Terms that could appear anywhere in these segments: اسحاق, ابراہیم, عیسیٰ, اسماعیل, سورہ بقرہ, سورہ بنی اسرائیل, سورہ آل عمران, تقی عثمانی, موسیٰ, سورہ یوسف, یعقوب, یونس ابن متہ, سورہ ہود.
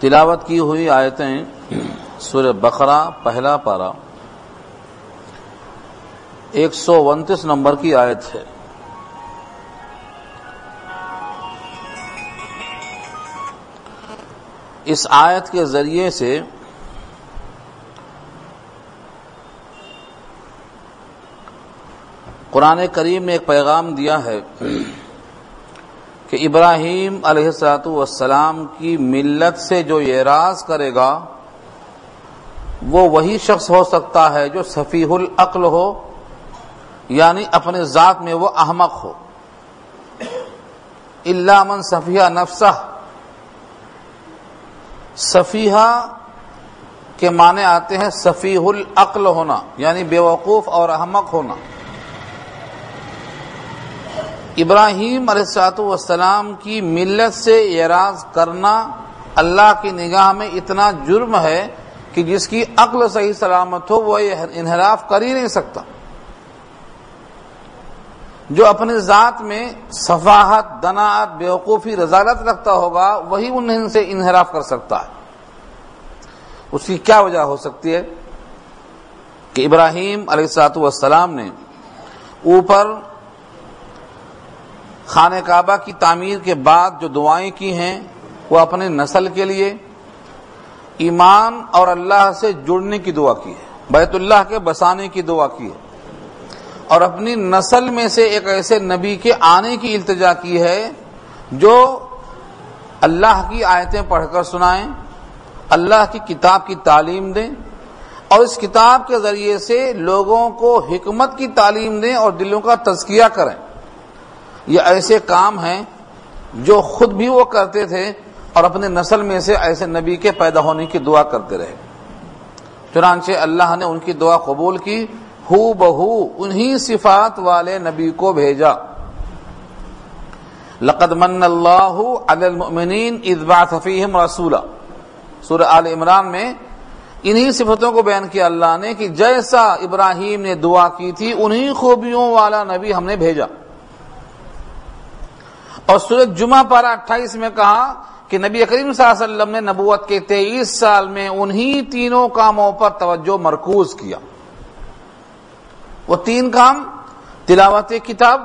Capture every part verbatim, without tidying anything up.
تلاوت کی ہوئی آیتیں سورہ بقرہ پہلا پارہ ایک سو انتیس نمبر کی آیت ہے۔ اس آیت کے ذریعے سے قرآن کریم نے ایک پیغام دیا ہے کہ ابراہیم علیہ الصلوۃ والسلام کی ملت سے جو اعراض کرے گا وہ وہی شخص ہو سکتا ہے جو سفیح العقل ہو، یعنی اپنے ذات میں وہ احمق ہو۔ الا من سفیہ نفسہ، سفیہ کے معنی آتے ہیں سفیح العقل ہونا، یعنی بیوقوف اور احمق ہونا۔ ابراہیم علیہ الصلوۃ والسلام کی ملت سے اعراض کرنا اللہ کی نگاہ میں اتنا جرم ہے کہ جس کی عقل صحیح سلامت ہو وہ انحراف کر ہی نہیں سکتا۔ جو اپنے ذات میں صفاحت، دناعت، بیوقوفی، رذالت رکھتا ہوگا وہی ان سے انحراف کر سکتا ہے۔ اس کی کیا وجہ ہو سکتی ہے کہ ابراہیم علیہ الصلوۃ والسلام نے اوپر خانہ کعبہ کی تعمیر کے بعد جو دعائیں کی ہیں وہ اپنے نسل کے لیے ایمان اور اللہ سے جڑنے کی دعا کی ہے، بیت اللہ کے بسانے کی دعا کی ہے، اور اپنی نسل میں سے ایک ایسے نبی کے آنے کی التجا کی ہے جو اللہ کی آیتیں پڑھ کر سنائیں، اللہ کی کتاب کی تعلیم دیں، اور اس کتاب کے ذریعے سے لوگوں کو حکمت کی تعلیم دیں اور دلوں کا تزکیہ کریں۔ یہ ایسے کام ہیں جو خود بھی وہ کرتے تھے اور اپنے نسل میں سے ایسے نبی کے پیدا ہونے کی دعا کرتے رہے۔ چنانچہ اللہ نے ان کی دعا قبول کی، ہو بہو انہی صفات والے نبی کو بھیجا۔ لقد من اللہ علی المؤمنین اذ بعث فیہم رسولا، سورہ آل عمران میں انہی صفتوں کو بیان کیا اللہ نے کہ جیسا ابراہیم نے دعا کی تھی انہی خوبیوں والا نبی ہم نے بھیجا۔ اور سورۃ جمعہ پارہ اٹھائیس میں کہا کہ نبی کریم صلی اللہ علیہ وسلم نے نبوت کے تیئیس سال میں انہی تینوں کاموں پر توجہ مرکوز کیا۔ وہ تین کام تلاوت کتاب،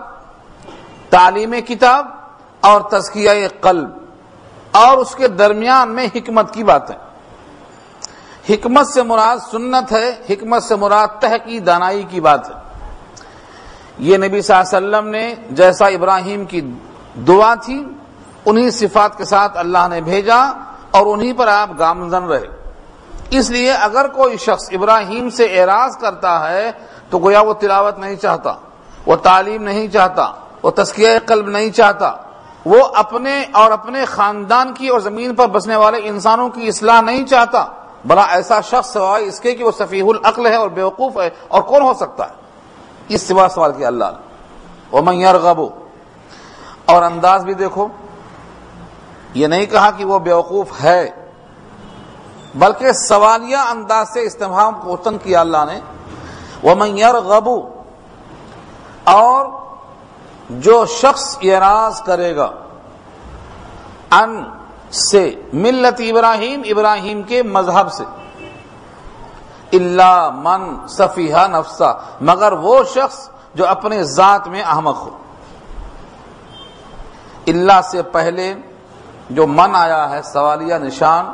تعلیم کتاب اور تزکیہ قلب، اور اس کے درمیان میں حکمت کی باتیں۔ حکمت سے مراد سنت ہے، حکمت سے مراد تحقیق دانائی کی بات ہے۔ یہ نبی صلی اللہ علیہ وسلم نے جیسا ابراہیم کی دعا تھی انہی صفات کے ساتھ اللہ نے بھیجا اور انہی پر آپ گامزن رہے۔ اس لیے اگر کوئی شخص ابراہیم سے اعراض کرتا ہے تو گویا وہ تلاوت نہیں چاہتا، وہ تعلیم نہیں چاہتا، وہ تزکیہ قلب نہیں چاہتا، وہ اپنے اور اپنے خاندان کی اور زمین پر بسنے والے انسانوں کی اصلاح نہیں چاہتا، بھلا ایسا شخص سوائے اس کے کہ وہ سفیح العقل ہے اور بیوقوف ہے اور کون ہو سکتا ہے؟ اس سوا سوال کیا اللہ نے وَمَنْ يَرْغَبُ۔ اور انداز بھی دیکھو، یہ نہیں کہا کہ وہ بیوقوف ہے بلکہ سوالیہ انداز سے استفہام کو تن کیا اللہ نے وَمَنْ يَرْغَبُ، اور جو شخص اعراض کرے گا ان سے ملت ابراہیم، ابراہیم کے مذہب سے، اِلَّا مَنْ سَفِيهَ نَفْسَهُ، مگر وہ شخص جو اپنے ذات میں احمق ہو۔ اللہ سے پہلے جو من آیا ہے سوالیہ نشان،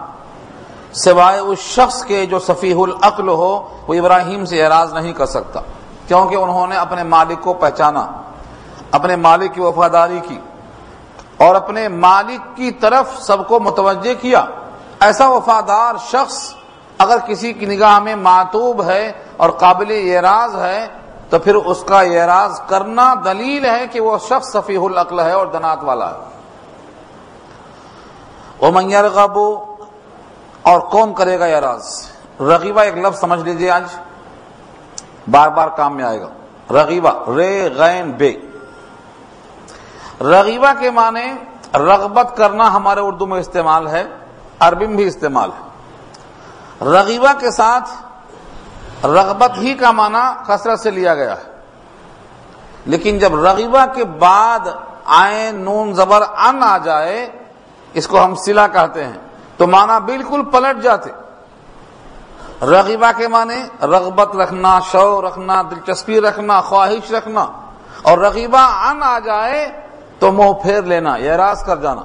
سوائے اس شخص کے جو سفیح العقل ہو وہ ابراہیم سے اعراض نہیں کر سکتا، کیونکہ انہوں نے اپنے مالک کو پہچانا، اپنے مالک کی وفاداری کی اور اپنے مالک کی طرف سب کو متوجہ کیا۔ ایسا وفادار شخص اگر کسی کی نگاہ میں معتوب ہے اور قابل اعراض ہے تو پھر اس کا اعراض کرنا دلیل ہے کہ وہ شخص سفیح العقل ہے اور دنات والا ہے۔ وَمَنْ يَرْغَبُ، اور کون کرے گا اعراض؟ رغیبہ ایک لفظ سمجھ لیجئے، آج بار بار کام میں آئے گا۔ رغیبہ، رے غین بے، رغیبہ کے معنی رغبت کرنا ہمارے اردو میں استعمال ہے، عربی میں بھی استعمال ہے۔ رغیبہ کے ساتھ رغبت ہی کا معنی کثرت سے لیا گیا ہے، لیکن جب رغیبہ کے بعد عین نون زبر ان آ جائے اس کو ہم صلہ کہتے ہیں، تو معنی بالکل پلٹ جاتے. رغبہ کے معنی رغبت رکھنا, شوق رکھنا, دلچسپی رکھنا, خواہش رکھنا, اور رغیبہ عن آ جائے تو منہ پھیر لینا, اعراض کر جانا.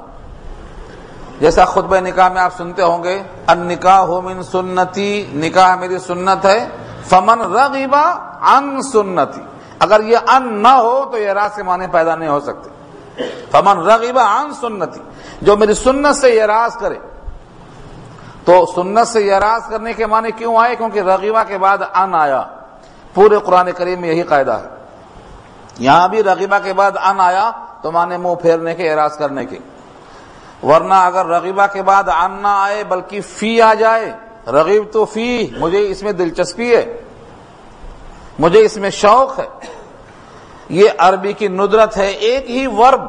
جیسا خطبہ نکاح میں آپ سنتے ہوں گے, ان نکاح من سنتی, نکاح میری سنت ہے, فمن رغیبہ عن سنتی, اگر یہ ان نہ ہو تو اعراض کے معنی پیدا نہیں ہو سکتے. فمن رغیبہ عن سنتی, جو میری سنت سے اعراض کرے, تو سنت سے اعراض کرنے کے معنی کیوں آئے؟ کیونکہ رغیبہ کے بعد ان آیا. پورے قرآن کریم میں یہی قاعدہ ہے, یہاں بھی رغیبہ کے بعد ان آیا تو معنی منہ پھیرنے کے, اعراض کرنے کے. ورنہ اگر رغیبہ کے بعد ان نہ آئے بلکہ فی آ جائے, رغیب تو فی, مجھے اس میں دلچسپی ہے, مجھے اس میں شوق ہے, یہ عربی کی ندرت ہے. ایک ہی ورب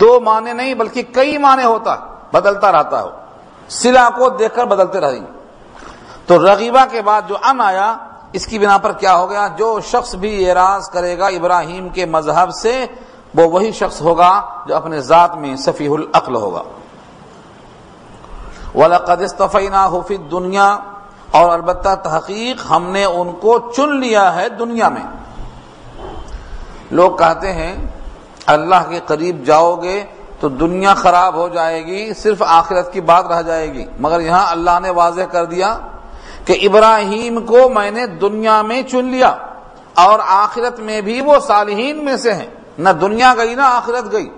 دو معنی نہیں بلکہ کئی معنی ہوتا, بدلتا رہتا ہو, سلا کو دیکھ کر بدلتے رہی. تو رغیبہ کے بعد جو ان آیا اس کی بنا پر کیا ہو گیا؟ جو شخص بھی اعراض کرے گا ابراہیم کے مذہب سے وہ وہی شخص ہوگا جو اپنے ذات میں سفیح العقل ہوگا. وَلَقَدْ اصْطَفَيْنَاهُ فِي الدُّنْيَا, اور البتہ تحقیق ہم نے ان کو چن لیا ہے دنیا میں. لوگ کہتے ہیں اللہ کے قریب جاؤ گے تو دنیا خراب ہو جائے گی, صرف آخرت کی بات رہ جائے گی, مگر یہاں اللہ نے واضح کر دیا کہ ابراہیم کو میں نے دنیا میں چن لیا اور آخرت میں بھی وہ صالحین میں سے ہیں, نہ دنیا گئی نہ آخرت گئی.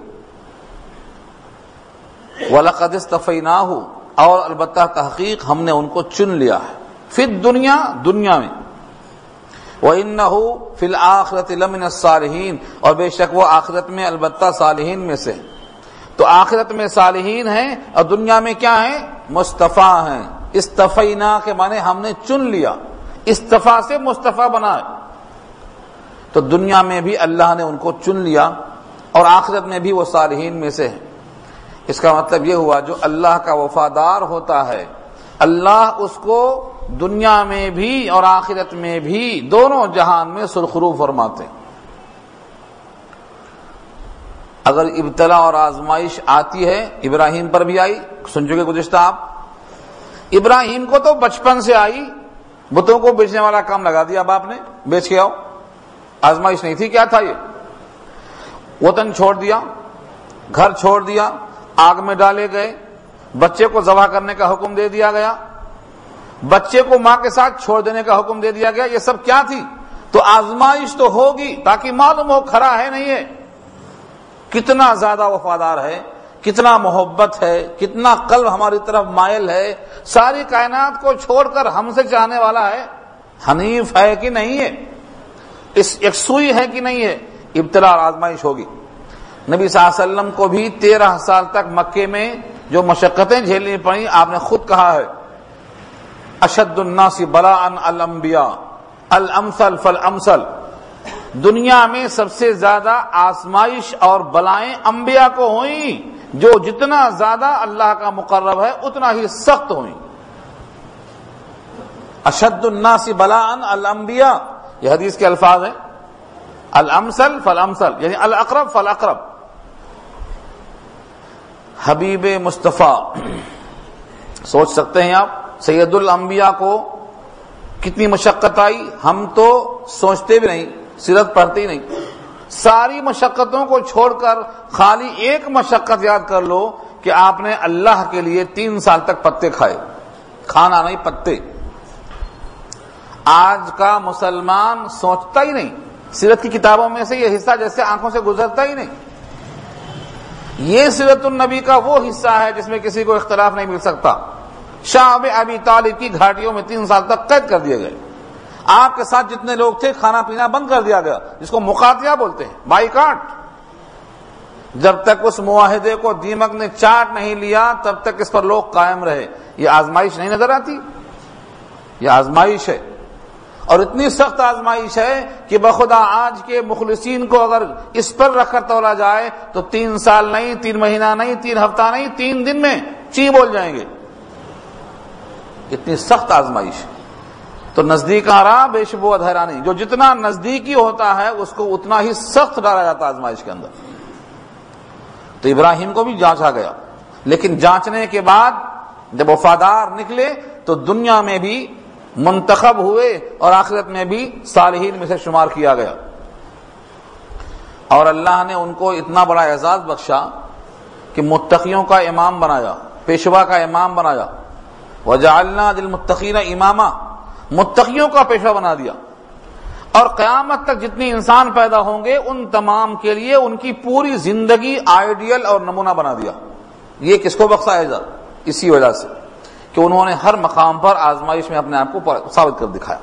وَلَقَدْ اصْطَفَيْنَاهُ, اور البتہ تحقیق ہم نے ان کو چن لیا ہے, فی الدنیا, دنیا میں, وَإِنَّهُ فِي الْآخِرَةِ لَمِنَ الصَّالِحِينَ, اور بے شک وہ آخرت میں البتہ صالحین میں سے ہیں. تو آخرت میں صالحین ہیں اور دنیا میں کیا ہیں؟ مصطفیٰ ہیں. استفینا کے معنی ہم نے چن لیا, استفا سے مصطفیٰ بنا ہے. تو دنیا میں بھی اللہ نے ان کو چن لیا اور آخرت میں بھی وہ صالحین میں سے ہیں. اس کا مطلب یہ ہوا جو اللہ کا وفادار ہوتا ہے اللہ اس کو دنیا میں بھی اور آخرت میں بھی دونوں جہان میں سرخرو فرماتے ہیں. اگر ابتلا اور آزمائش آتی ہے, ابراہیم پر بھی آئی, سن چکے گزشتہ آپ, ابراہیم کو تو بچپن سے آئی, بتوں کو بیچنے والا کام لگا دیا باپ نے, بیچ کے آؤ, آزمائش نہیں تھی, کیا تھا یہ؟ وطن چھوڑ دیا, گھر چھوڑ دیا, آگ میں ڈالے گئے, بچے کو ذبح کرنے کا حکم دے دیا گیا, بچے کو ماں کے ساتھ چھوڑ دینے کا حکم دے دیا گیا, یہ سب کیا تھی؟ تو آزمائش تو ہوگی تاکہ معلوم ہو کھرا ہے نہیں ہے, کتنا زیادہ وفادار ہے, کتنا محبت ہے, کتنا قلب ہماری طرف مائل ہے, ساری کائنات کو چھوڑ کر ہم سے چاہنے والا ہے, حنیف ہے کہ نہیں ہے, اس یکسوئی ہے کہ نہیں ہے. ابتلا اور آزمائش ہوگی. نبی صلی اللہ علیہ وسلم کو بھی تیرہ سال تک مکے میں جو مشقتیں جھیلنی پڑیں, آپ نے خود کہا ہے, اشد الناس بلاء الانبیاء الامثل فالامثل, دنیا میں سب سے زیادہ آزمائش اور بلائیں انبیاء کو ہوئیں, جو جتنا زیادہ اللہ کا مقرب ہے اتنا ہی سخت ہوئیں. اشد الناس بلاء الانبیاء, یہ حدیث کے الفاظ ہیں. الامثل فالامثل یعنی الاقرب فالاقرب. حبیب مصطفیٰ, سوچ سکتے ہیں آپ سید الانبیاء کو کتنی مشقت آئی. ہم تو سوچتے بھی نہیں, سیرت پڑھتے ہی نہیں. ساری مشقتوں کو چھوڑ کر خالی ایک مشقت یاد کر لو کہ آپ نے اللہ کے لیے تین سال تک پتے کھائے, کھانا نہیں پتے. آج کا مسلمان سوچتا ہی نہیں, سیرت کی کتابوں میں سے یہ حصہ جیسے آنکھوں سے گزرتا ہی نہیں. یہ سیرت النبی کا وہ حصہ ہے جس میں کسی کو اختلاف نہیں مل سکتا. شعب ابی طالب کی گھاٹیوں میں تین سال تک قید کر دیے گئے. آپ کے ساتھ جتنے لوگ تھے کھانا پینا بند کر دیا گیا, جس کو مقاطعہ بولتے ہیں, بائیکاٹ. جب تک اس معاہدے کو دیمک نے چاٹ نہیں لیا تب تک اس پر لوگ قائم رہے. یہ آزمائش نہیں نظر آتی؟ یہ آزمائش ہے, اور اتنی سخت آزمائش ہے کہ بخدا آج کے مخلصین کو اگر اس پر رکھ کر تولا جائے تو تین سال نہیں, تین مہینہ نہیں, تین ہفتہ نہیں, تین دن میں چی بول جائیں گے. اتنی سخت آزمائش. تو نزدیک آرا بے شبوت حیرانی, جو جتنا نزدیکی ہوتا ہے اس کو اتنا ہی سخت ڈالا جاتا آزمائش کے اندر. تو ابراہیم کو بھی جانچا گیا, لیکن جانچنے کے بعد جب وفادار نکلے تو دنیا میں بھی منتخب ہوئے اور آخرت میں بھی صالحین میں سے شمار کیا گیا. اور اللہ نے ان کو اتنا بڑا اعزاز بخشا کہ متقیوں کا امام بنایا, پیشوا کا امام بنایا. وجعلنا للمتقین اماما, متقیوں کا پیشوا بنا دیا. اور قیامت تک جتنی انسان پیدا ہوں گے ان تمام کے لیے ان کی پوری زندگی آئیڈیل اور نمونہ بنا دیا. یہ کس کو بخشا اعزاز؟ اسی وجہ سے کہ انہوں نے ہر مقام پر آزمائش میں اپنے آپ کو ثابت کر دکھایا.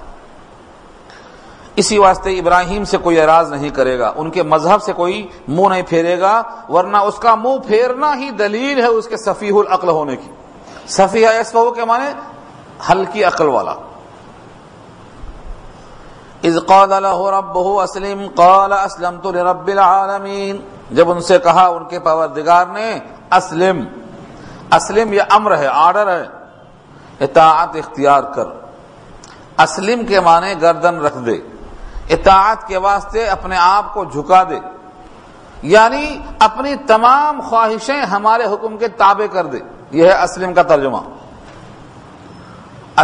اسی واسطے ابراہیم سے کوئی اعراض نہیں کرے گا, ان کے مذہب سے کوئی منہ نہیں پھیرے گا, ورنہ اس کا منہ پھیرنا ہی دلیل ہے اس کے سفیح العقل ہونے کی. سفیح اسفہ کے معنی ہلکی عقل والا. اذ قال له ربه اسلم قال اسلمت لرب العالمین, جب ان سے کہا ان کے پروردگار نے اسلم, اسلم یہ امر ہے, آرڈر ہے, اطاعت اختیار کر. اسلم کے معنی گردن رکھ دے, اطاعت کے واسطے اپنے آپ کو جھکا دے, یعنی اپنی تمام خواہشیں ہمارے حکم کے تابع کر دے. یہ ہے اسلم کا ترجمہ.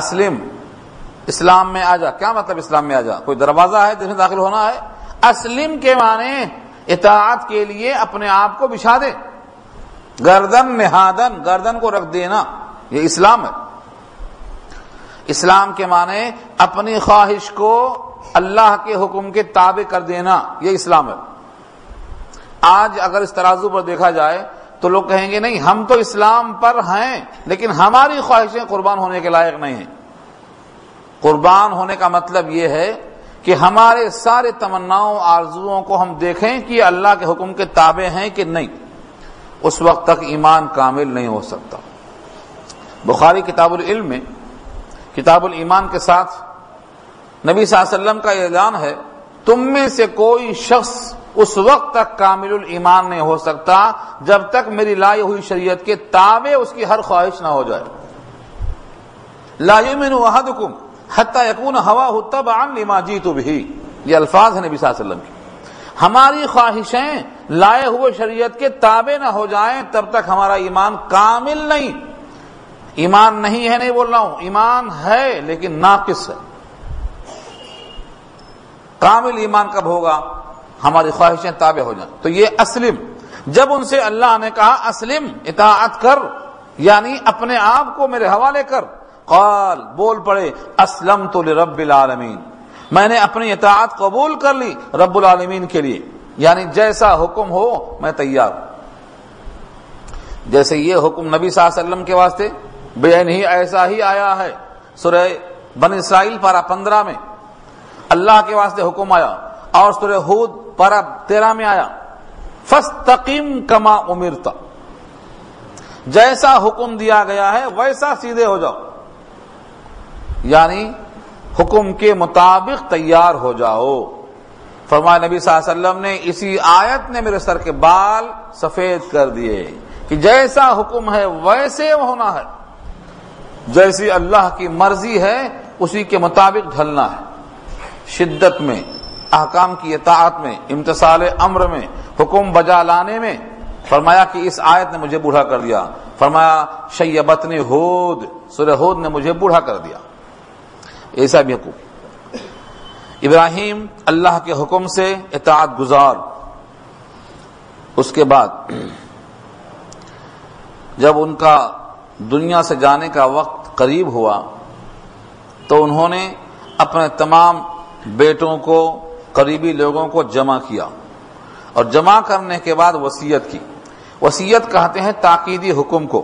اسلم اسلام میں آ جا. کیا مطلب اسلام میں آ جا؟ کوئی دروازہ ہے جس میں داخل ہونا ہے. اسلم کے معنی اطاعت کے لیے اپنے آپ کو بچھا دے, گردن نہادن, گردن کو رکھ دینا, یہ اسلام ہے. اسلام کے معنی اپنی خواہش کو اللہ کے حکم کے تابع کر دینا, یہ اسلام ہے. آج اگر اس ترازو پر دیکھا جائے تو لوگ کہیں گے نہیں ہم تو اسلام پر ہیں لیکن ہماری خواہشیں قربان ہونے کے لائق نہیں ہیں. قربان ہونے کا مطلب یہ ہے کہ ہمارے سارے تمناؤں آرزوؤں کو ہم دیکھیں کہ اللہ کے حکم کے تابع ہیں کہ نہیں. اس وقت تک ایمان کامل نہیں ہو سکتا. بخاری کتاب العلم میں کتاب الایمان کے ساتھ نبی صلی اللہ علیہ وسلم کا اعلان ہے تم میں سے کوئی شخص اس وقت تک کامل الایمان نہیں ہو سکتا جب تک میری لائی ہوئی شریعت کے تابع اس کی ہر خواہش نہ ہو جائے. لا یؤمن احدکم حتی یکون ہواہ تبعا لما جئت بہ, یہ الفاظ ہیں نبی صلی اللہ علیہ وسلم کی. ہماری خواہشیں لائے ہوئے شریعت کے تابع نہ ہو جائیں تب تک ہمارا ایمان کامل نہیں. ایمان نہیں ہے نہیں بول رہا ہوں, ایمان ہے لیکن ناقص ہے. کامل ایمان کب ہوگا؟ ہماری خواہشیں تابع ہو جائیں. تو یہ اسلم, جب ان سے اللہ نے کہا اسلم اطاعت کر یعنی اپنے آپ کو میرے حوالے کر, قال بول پڑے اسلمت لرب العالمین, میں نے اپنی اطاعت قبول کر لی رب العالمین کے لیے, یعنی جیسا حکم ہو میں تیار ہوں. جیسے یہ حکم نبی صلی اللہ علیہ وسلم کے واسطے بین ہی ایسا ہی آیا ہے. سورہ بنی اسرائیل پارہ پندرہ میں اللہ کے واسطے حکم آیا, اور سورہ ہود پارہ تیرہ میں آیا فاستقم کما امرت, جیسا حکم دیا گیا ہے ویسا سیدھے ہو جاؤ, یعنی حکم کے مطابق تیار ہو جاؤ. فرمایا نبی صلی اللہ علیہ وسلم نے اسی آیت نے میرے سر کے بال سفید کر دیے کہ جیسا حکم ہے ویسے ہونا ہے, جیسی اللہ کی مرضی ہے اسی کے مطابق ڈھلنا ہے. شدت میں, احکام کی اطاعت میں, امتثال امر میں, حکم بجا لانے میں. فرمایا کہ اس آیت نے مجھے بوڑھا کر دیا. فرمایا شیبتنی ہود, سورہ ہود نے مجھے بوڑھا کر دیا. ایسا بھی حکم. ابراہیم اللہ کے حکم سے اطاعت گزار. اس کے بعد جب ان کا دنیا سے جانے کا وقت قریب ہوا تو انہوں نے اپنے تمام بیٹوں کو, قریبی لوگوں کو جمع کیا, اور جمع کرنے کے بعد وصیت کی. وصیت کہتے ہیں تاکیدی حکم کو.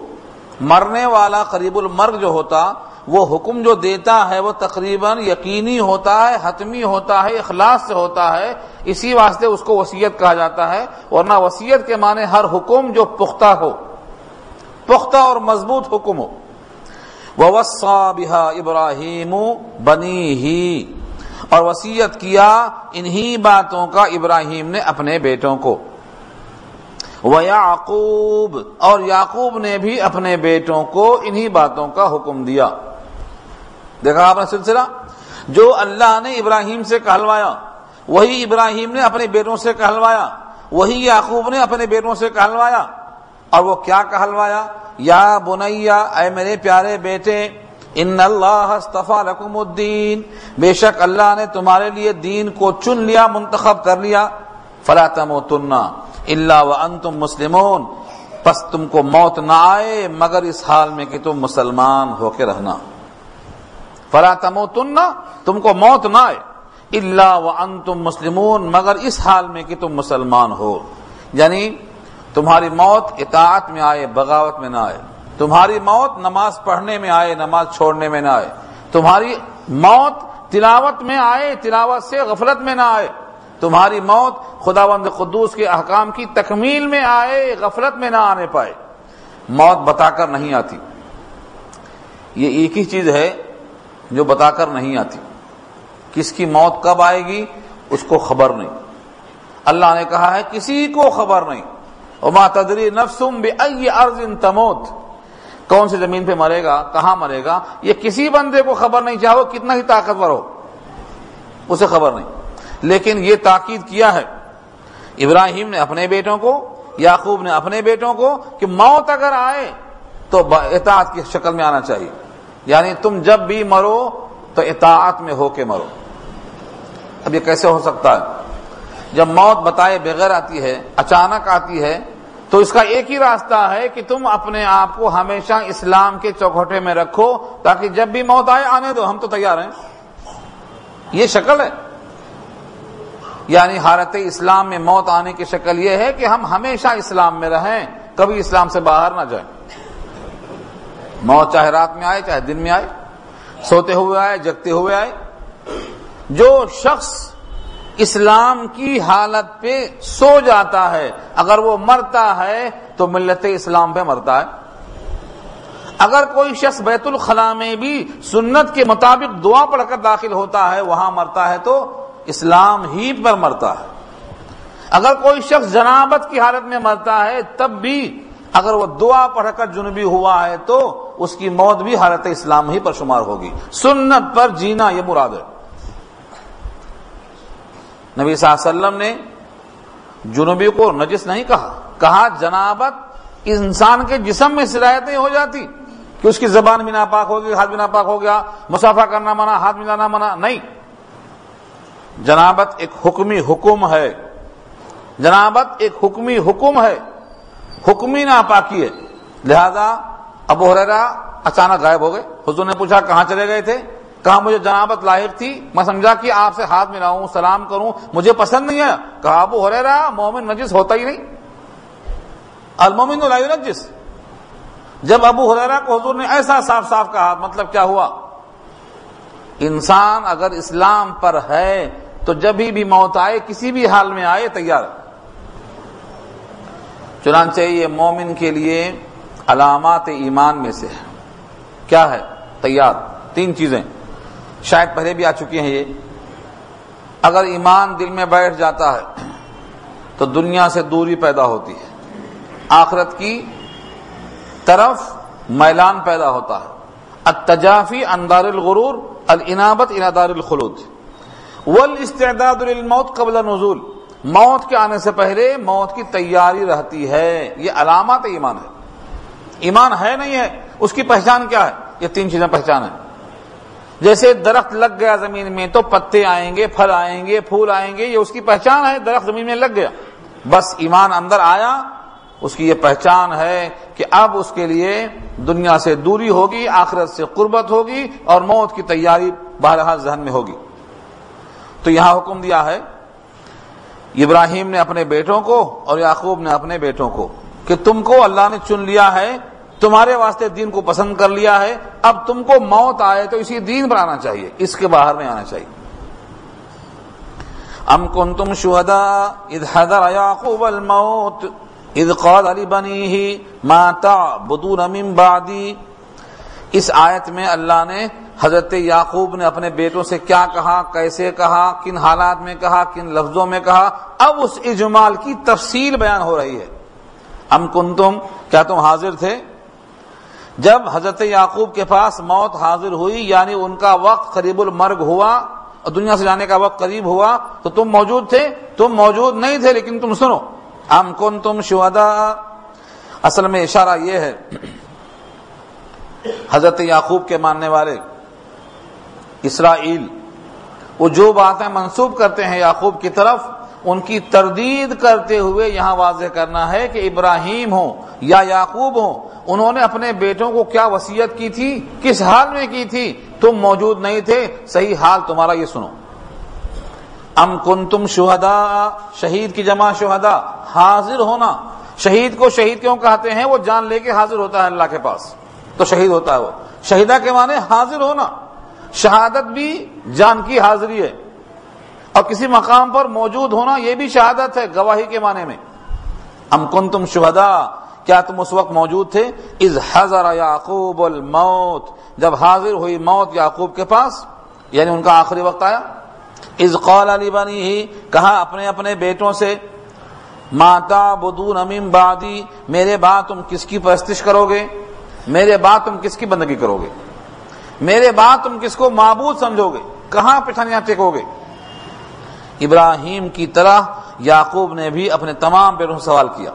مرنے والا قریب المرگ جو ہوتا وہ حکم جو دیتا ہے وہ تقریباً یقینی ہوتا ہے, حتمی ہوتا ہے, اخلاص سے ہوتا ہے. اسی واسطے اس کو وصیت کہا جاتا ہے, ورنہ وصیت کے معنی ہر حکم جو پختہ ہو, پختہ اور مضبوط حکم ہو. وَوَصَّى بِهَا إِبْرَاهِيمُ بَنِيهِ, اور وصیت کیا انہی باتوں کا ابراہیم نے اپنے بیٹوں کو. وَيَعْقُوب, اور یعقوب نے بھی اپنے بیٹوں کو انہی باتوں کا حکم دیا. دیکھا آپ نے سلسلہ, جو اللہ نے ابراہیم سے کہلوایا وہی ابراہیم نے اپنے بیٹوں سے کہلوایا, وہی یعقوب نے اپنے بیٹوں سے کہلوایا. اور وہ کیا کہلوایا؟ یا بنیا، اے میرے پیارے بیٹے، ان اللہ اصطفیٰ لکم الدین، بے شک اللہ نے تمہارے لیے دین کو چن لیا، منتخب کر لیا، فلا تموتن الا وانتم مسلمون، پس تم کو موت نہ آئے مگر اس حال میں کہ تم مسلمان ہو کے رہنا، فلا تموتن، تم کو موت نہ آئے، الا وانتم مسلمون، مگر اس حال میں کہ تم مسلمان ہو، یعنی تمہاری موت اطاعت میں آئے، بغاوت میں نہ آئے، تمہاری موت نماز پڑھنے میں آئے، نماز چھوڑنے میں نہ آئے، تمہاری موت تلاوت میں آئے، تلاوت سے غفلت میں نہ آئے، تمہاری موت خداوند قدوس کے احکام کی تکمیل میں آئے، غفلت میں نہ آنے پائے۔ موت بتا کر نہیں آتی، یہ ایک ہی چیز ہے جو بتا کر نہیں آتی، کس کی موت کب آئے گی اس کو خبر نہیں، اللہ نے کہا ہے کسی کو خبر نہیں، وما تدری نفس بأي ارض تموت، کون سی زمین پہ مرے گا، کہاں مرے گا، یہ کسی بندے کو خبر نہیں، چاہے وہ کتنا ہی طاقتور ہو اسے خبر نہیں، لیکن یہ تاکید کیا ہے ابراہیم نے اپنے بیٹوں کو، یعقوب نے اپنے بیٹوں کو، کہ موت اگر آئے تو اطاعت کی شکل میں آنا چاہیے، یعنی تم جب بھی مرو تو اطاعت میں ہو کے مرو۔ اب یہ کیسے ہو سکتا ہے جب موت بتائے بغیر آتی ہے، اچانک آتی ہے، تو اس کا ایک ہی راستہ ہے کہ تم اپنے آپ کو ہمیشہ اسلام کے چوکھٹے میں رکھو، تاکہ جب بھی موت آئے آنے دو، ہم تو تیار ہیں، یہ شکل ہے، یعنی حالت اسلام میں موت آنے کی شکل یہ ہے کہ ہم ہمیشہ اسلام میں رہیں، کبھی اسلام سے باہر نہ جائیں، موت چاہے رات میں آئے چاہے دن میں آئے، سوتے ہوئے آئے جگتے ہوئے آئے، جو شخص اسلام کی حالت پہ سو جاتا ہے اگر وہ مرتا ہے تو ملت اسلام پہ مرتا ہے۔ اگر کوئی شخص بیت الخلا میں بھی سنت کے مطابق دعا پڑھ کر داخل ہوتا ہے، وہاں مرتا ہے تو اسلام ہی پر مرتا ہے۔ اگر کوئی شخص جنابت کی حالت میں مرتا ہے تب بھی اگر وہ دعا پڑھ کر جنبی ہوا ہے تو اس کی موت بھی حالت اسلام ہی پر شمار ہوگی، سنت پر جینا یہ مراد ہے۔ نبی صلی اللہ علیہ وسلم نے جنوبی کو نجس نہیں کہا، کہا جنابت انسان کے جسم میں شرائطیں ہو جاتی کہ اس کی زبان بھی ناپاک ہوگی، ہاتھ بھی ناپاک ہو گیا، مسافہ کرنا منع، ہاتھ ملانا منع نہیں، جنابت ایک حکمی حکم ہے، جنابت ایک حکمی حکم ہے، حکمی ناپاکی ہے۔ لہذا ابو ہریرہ اچانک غائب ہو گئے، حضور نے پوچھا کہاں چلے گئے تھے، کہا مجھے جنابت لاحق تھی، میں سمجھا کہ آپ سے ہاتھ ملاؤں سلام کروں مجھے پسند نہیں آیا، کہا ابو ہریرہ مومن نجس ہوتا ہی نہیں، المومن لا ينجس۔ جب ابو ہریرہ کو حضور نے ایسا صاف صاف کہا، مطلب کیا ہوا، انسان اگر اسلام پر ہے تو جب ہی بھی موت آئے کسی بھی حال میں آئے تیار ہے۔ چنانچہ یہ مومن کے لیے علامات ایمان میں سے ہے، کیا ہے، تیار، تین چیزیں، شاید پہلے بھی آ چکی ہیں یہ۔ اگر ایمان دل میں بیٹھ جاتا ہے تو دنیا سے دوری پیدا ہوتی ہے، آخرت کی طرف میلان پیدا ہوتا ہے، التجافی عن دار الغرور الانابت الی دار الخلود والاستعداد للموت قبل نزول، موت کے آنے سے پہلے موت کی تیاری رہتی ہے، یہ علامات ایمان ہے۔ ایمان ہے نہیں ہے اس کی پہچان کیا ہے، یہ تین چیزیں پہچان ہیں۔ جیسے درخت لگ گیا زمین میں تو پتے آئیں گے، پھل آئیں گے، پھول آئیں گے، یہ اس کی پہچان ہے، درخت زمین میں لگ گیا، بس ایمان اندر آیا، اس کی یہ پہچان ہے کہ اب اس کے لیے دنیا سے دوری ہوگی، آخرت سے قربت ہوگی، اور موت کی تیاری بہرحال ذہن میں ہوگی۔ تو یہاں حکم دیا ہے ابراہیم نے اپنے بیٹوں کو اور یعقوب نے اپنے بیٹوں کو کہ تم کو اللہ نے چن لیا ہے، تمہارے واسطے دین کو پسند کر لیا ہے، اب تم کو موت آئے تو اسی دین پر آنا چاہیے، اس کے باہر نہیں آنا چاہیے۔ ام کنتم شہداء اذ حضر یعقوب الموت اذ قال لبنیہ ما تعبدون من بعدی، اس آیت میں اللہ نے حضرت یعقوب نے اپنے بیٹوں سے کیا کہا، کیسے کہا، کن حالات میں کہا، کن لفظوں میں کہا، اب اس اجمال کی تفصیل بیان ہو رہی ہے۔ ام کنتم، کیا تم حاضر تھے جب حضرت یعقوب کے پاس موت حاضر ہوئی، یعنی ان کا وقت قریب المرگ ہوا اور دنیا سے جانے کا وقت قریب ہوا، تو تم موجود تھے، تم موجود نہیں تھے لیکن تم سنو، ام کنتم شہداء، اصل میں اشارہ یہ ہے حضرت یعقوب کے ماننے والے اسرائیل وہ جو باتیں منسوب کرتے ہیں یعقوب کی طرف ان کی تردید کرتے ہوئے یہاں واضح کرنا ہے کہ ابراہیم ہوں یا یعقوب ہوں انہوں نے اپنے بیٹوں کو کیا وصیت کی تھی، کس حال میں کی تھی، تم موجود نہیں تھے، صحیح حال تمہارا یہ سنو۔ ام کنتم شہداء، شہید کی جمع شہداء، حاضر ہونا۔ شہید کو شہید کیوں کہتے ہیں؟ وہ جان لے کے حاضر ہوتا ہے اللہ کے پاس تو شہید ہوتا ہے وہ، شہیدہ کے معنی حاضر ہونا، شہادت بھی جان کی حاضری ہے اور کسی مقام پر موجود ہونا یہ بھی شہادت ہے گواہی کے معنی میں۔ ام کنتم شہداء، کیا تم اس وقت موجود تھے؟ اذ حضر یعقوب الموت، جب حاضر ہوئی موت یعقوب کے پاس، یعنی ان کا آخری وقت آیا۔ اذ قال لبنیہ، کہا اپنے اپنے بیٹوں سے، ما تعبدون من بعدی، میرے بعد تم کس کی پرستش کرو گے، میرے بعد تم کس کی بندگی کرو گے، میرے بعد تم کس کو معبود سمجھو گے، کہاں پٹھانیاں ٹیکو گے۔ ابراہیم کی طرح یعقوب نے بھی اپنے تمام بیٹوں سے سوال کیا۔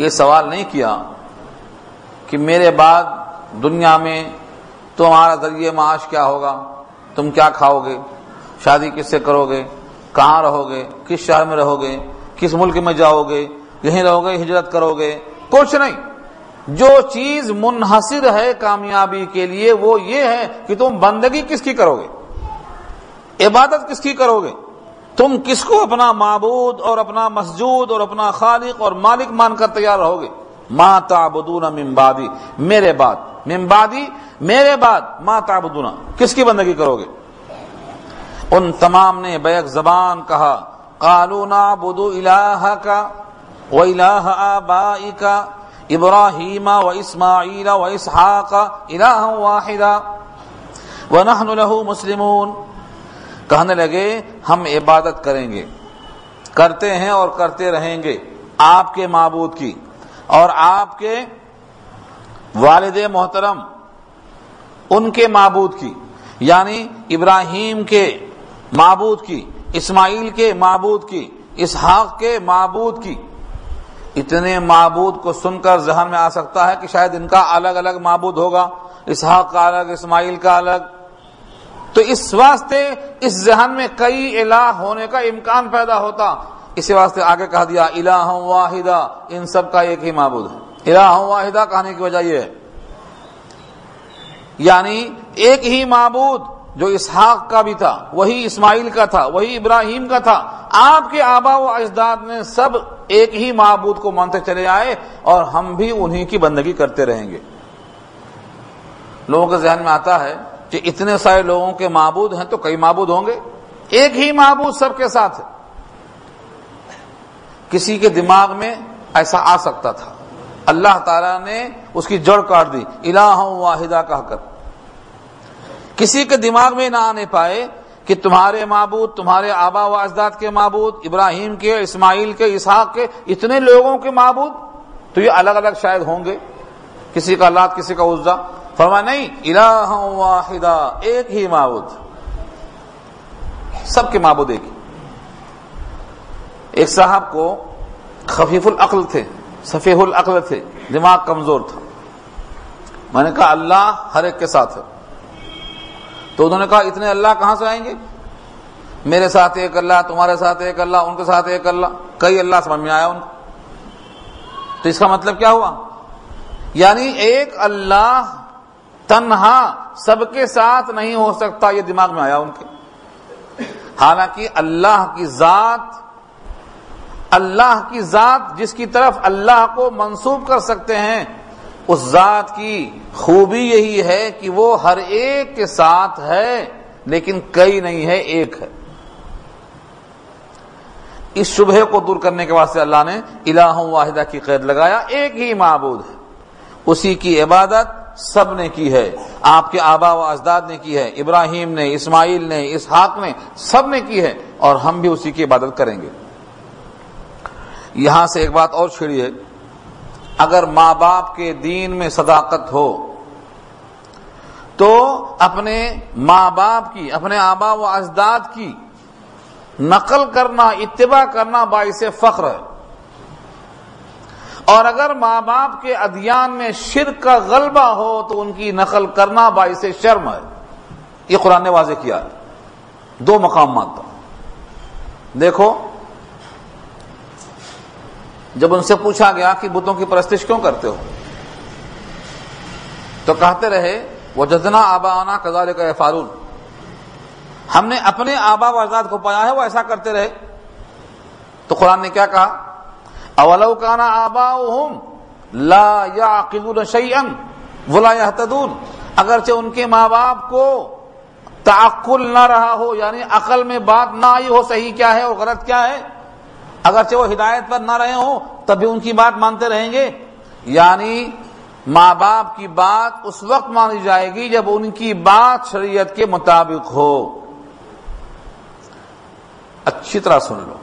یہ سوال نہیں کیا کہ میرے بعد دنیا میں تمہارا ذریعہ معاش کیا ہوگا، تم کیا کھاؤ گے، شادی کس سے کرو گے، کہاں رہو گے، کس شہر میں رہو گے، کس ملک میں جاؤ گے، یہیں رہو گے، ہجرت کرو گے، کچھ نہیں۔ جو چیز منحصر ہے کامیابی کے لیے وہ یہ ہے کہ تم بندگی کس کی کرو گے، عبادت کس کی کرو گے، تم کس کو اپنا معبود اور اپنا مسجود اور اپنا خالق اور مالک مان کر تیار رہو گے۔ ما تعبدون من بعدی، میرے بعد، من بعدی میرے بعد، ما تعبدون کس کی بندگی کرو گے۔ ان تمام نے بیک زبان کہا، قالوا نعبد الہک و الہ آبائک ابراہیم و اسماعیل و اسحاق الہا واحدا ونحن لہ مسلمون، کہنے لگے ہم عبادت کریں گے، کرتے ہیں اور کرتے رہیں گے آپ کے معبود کی، اور آپ کے والد محترم ان کے معبود کی، یعنی ابراہیم کے معبود کی، اسماعیل کے معبود کی، اسحاق کے معبود کی۔ اتنے معبود کو سن کر ذہن میں آ سکتا ہے کہ شاید ان کا الگ الگ معبود ہوگا، اسحاق کا الگ، اسماعیل کا الگ، تو اس واسطے اس ذہن میں کئی الہ ہونے کا امکان پیدا ہوتا، اسی واسطے آگے کہہ دیا الہ واحدہ، ان سب کا ایک ہی معبود ہے۔ الہ واحدہ کہنے کی وجہ یہ ہے یعنی ایک ہی معبود جو اسحاق کا بھی تھا، وہی اسماعیل کا تھا، وہی ابراہیم کا تھا، آپ کے آبا و اجداد نے سب ایک ہی معبود کو مانتے چلے آئے اور ہم بھی انہی کی بندگی کرتے رہیں گے۔ لوگوں کے ذہن میں آتا ہے کہ اتنے سارے لوگوں کے معبود ہیں تو کئی معبود ہوں گے، ایک ہی معبود سب کے ساتھ ہے۔ کسی کے دماغ میں ایسا آ سکتا تھا، اللہ تعالیٰ نے اس کی جڑ کاٹ دی الہ واحدہ کہہ کر۔ کسی کے دماغ میں نہ آنے پائے کہ تمہارے معبود، تمہارے آبا و اجداد کے معبود، ابراہیم کے، اسماعیل کے، اسحاق کے، اتنے لوگوں کے معبود تو یہ الگ الگ شاید ہوں گے، کسی کا لات کسی کا عزا، فرما نہیں الہ واحدہ، ایک ہی معبود، سب کے معبود ایک ہی۔ ایک صاحب کو خفیف العقل تھے، صفیح العقل تھے، دماغ کمزور تھا، میں نے کہا اللہ ہر ایک کے ساتھ ہے، تو انہوں نے کہا اتنے اللہ کہاں سے آئیں گے، میرے ساتھ ایک اللہ، تمہارے ساتھ ایک اللہ، ان کے ساتھ ایک اللہ، کئی اللہ سمجھ میں آیا ان کو، تو اس کا مطلب کیا ہوا؟ یعنی ایک اللہ تنہا سب کے ساتھ نہیں ہو سکتا، یہ دماغ میں آیا ان کے۔ حالانکہ اللہ کی ذات، اللہ کی ذات جس کی طرف اللہ کو منسوب کر سکتے ہیں، اس ذات کی خوبی یہی ہے کہ وہ ہر ایک کے ساتھ ہے، لیکن کئی نہیں ہے، ایک ہے۔ اس شبہے کو دور کرنے کے واسطے اللہ نے الہ واحدہ کی قید لگایا، ایک ہی معبود ہے، اسی کی عبادت سب نے کی ہے، آپ کے آبا و اجداد نے کی ہے، ابراہیم نے، اسماعیل نے، اسحاق نے، سب نے کی ہے، اور ہم بھی اسی کی عبادت کریں گے۔ یہاں سے ایک بات اور چھڑی ہے، اگر ماں باپ کے دین میں صداقت ہو تو اپنے ماں باپ کی، اپنے آبا و اجداد کی نقل کرنا، اتباع کرنا باعث فخر ہے، اور اگر ماں باپ کے ادیان میں شرک کا غلبہ ہو تو ان کی نقل کرنا باعث شرم ہے. یہ قرآن نے واضح کیا ہے دو مقامات پر. دیکھو جب ان سے پوچھا گیا کہ بتوں کی پرستش کیوں کرتے ہو تو کہتے رہے وجدنا آباءنا کذالک یفعلون, ہم نے اپنے آبا و اجداد کو پایا ہے وہ ایسا کرتے رہے. تو قرآن نے کیا کہا اولو کان آباؤہم لا یعقلون شیئا ولا یہتدون, اگرچہ ان کے ماں باپ کو تعقل نہ رہا ہو یعنی عقل میں بات نہ آئی ہو صحیح کیا ہے اور غلط کیا ہے, اگرچہ وہ ہدایت پر نہ رہے ہوں تب بھی ان کی بات مانتے رہیں گے. یعنی ماں باپ کی بات اس وقت مانی جائے گی جب ان کی بات شریعت کے مطابق ہو. اچھی طرح سن لو,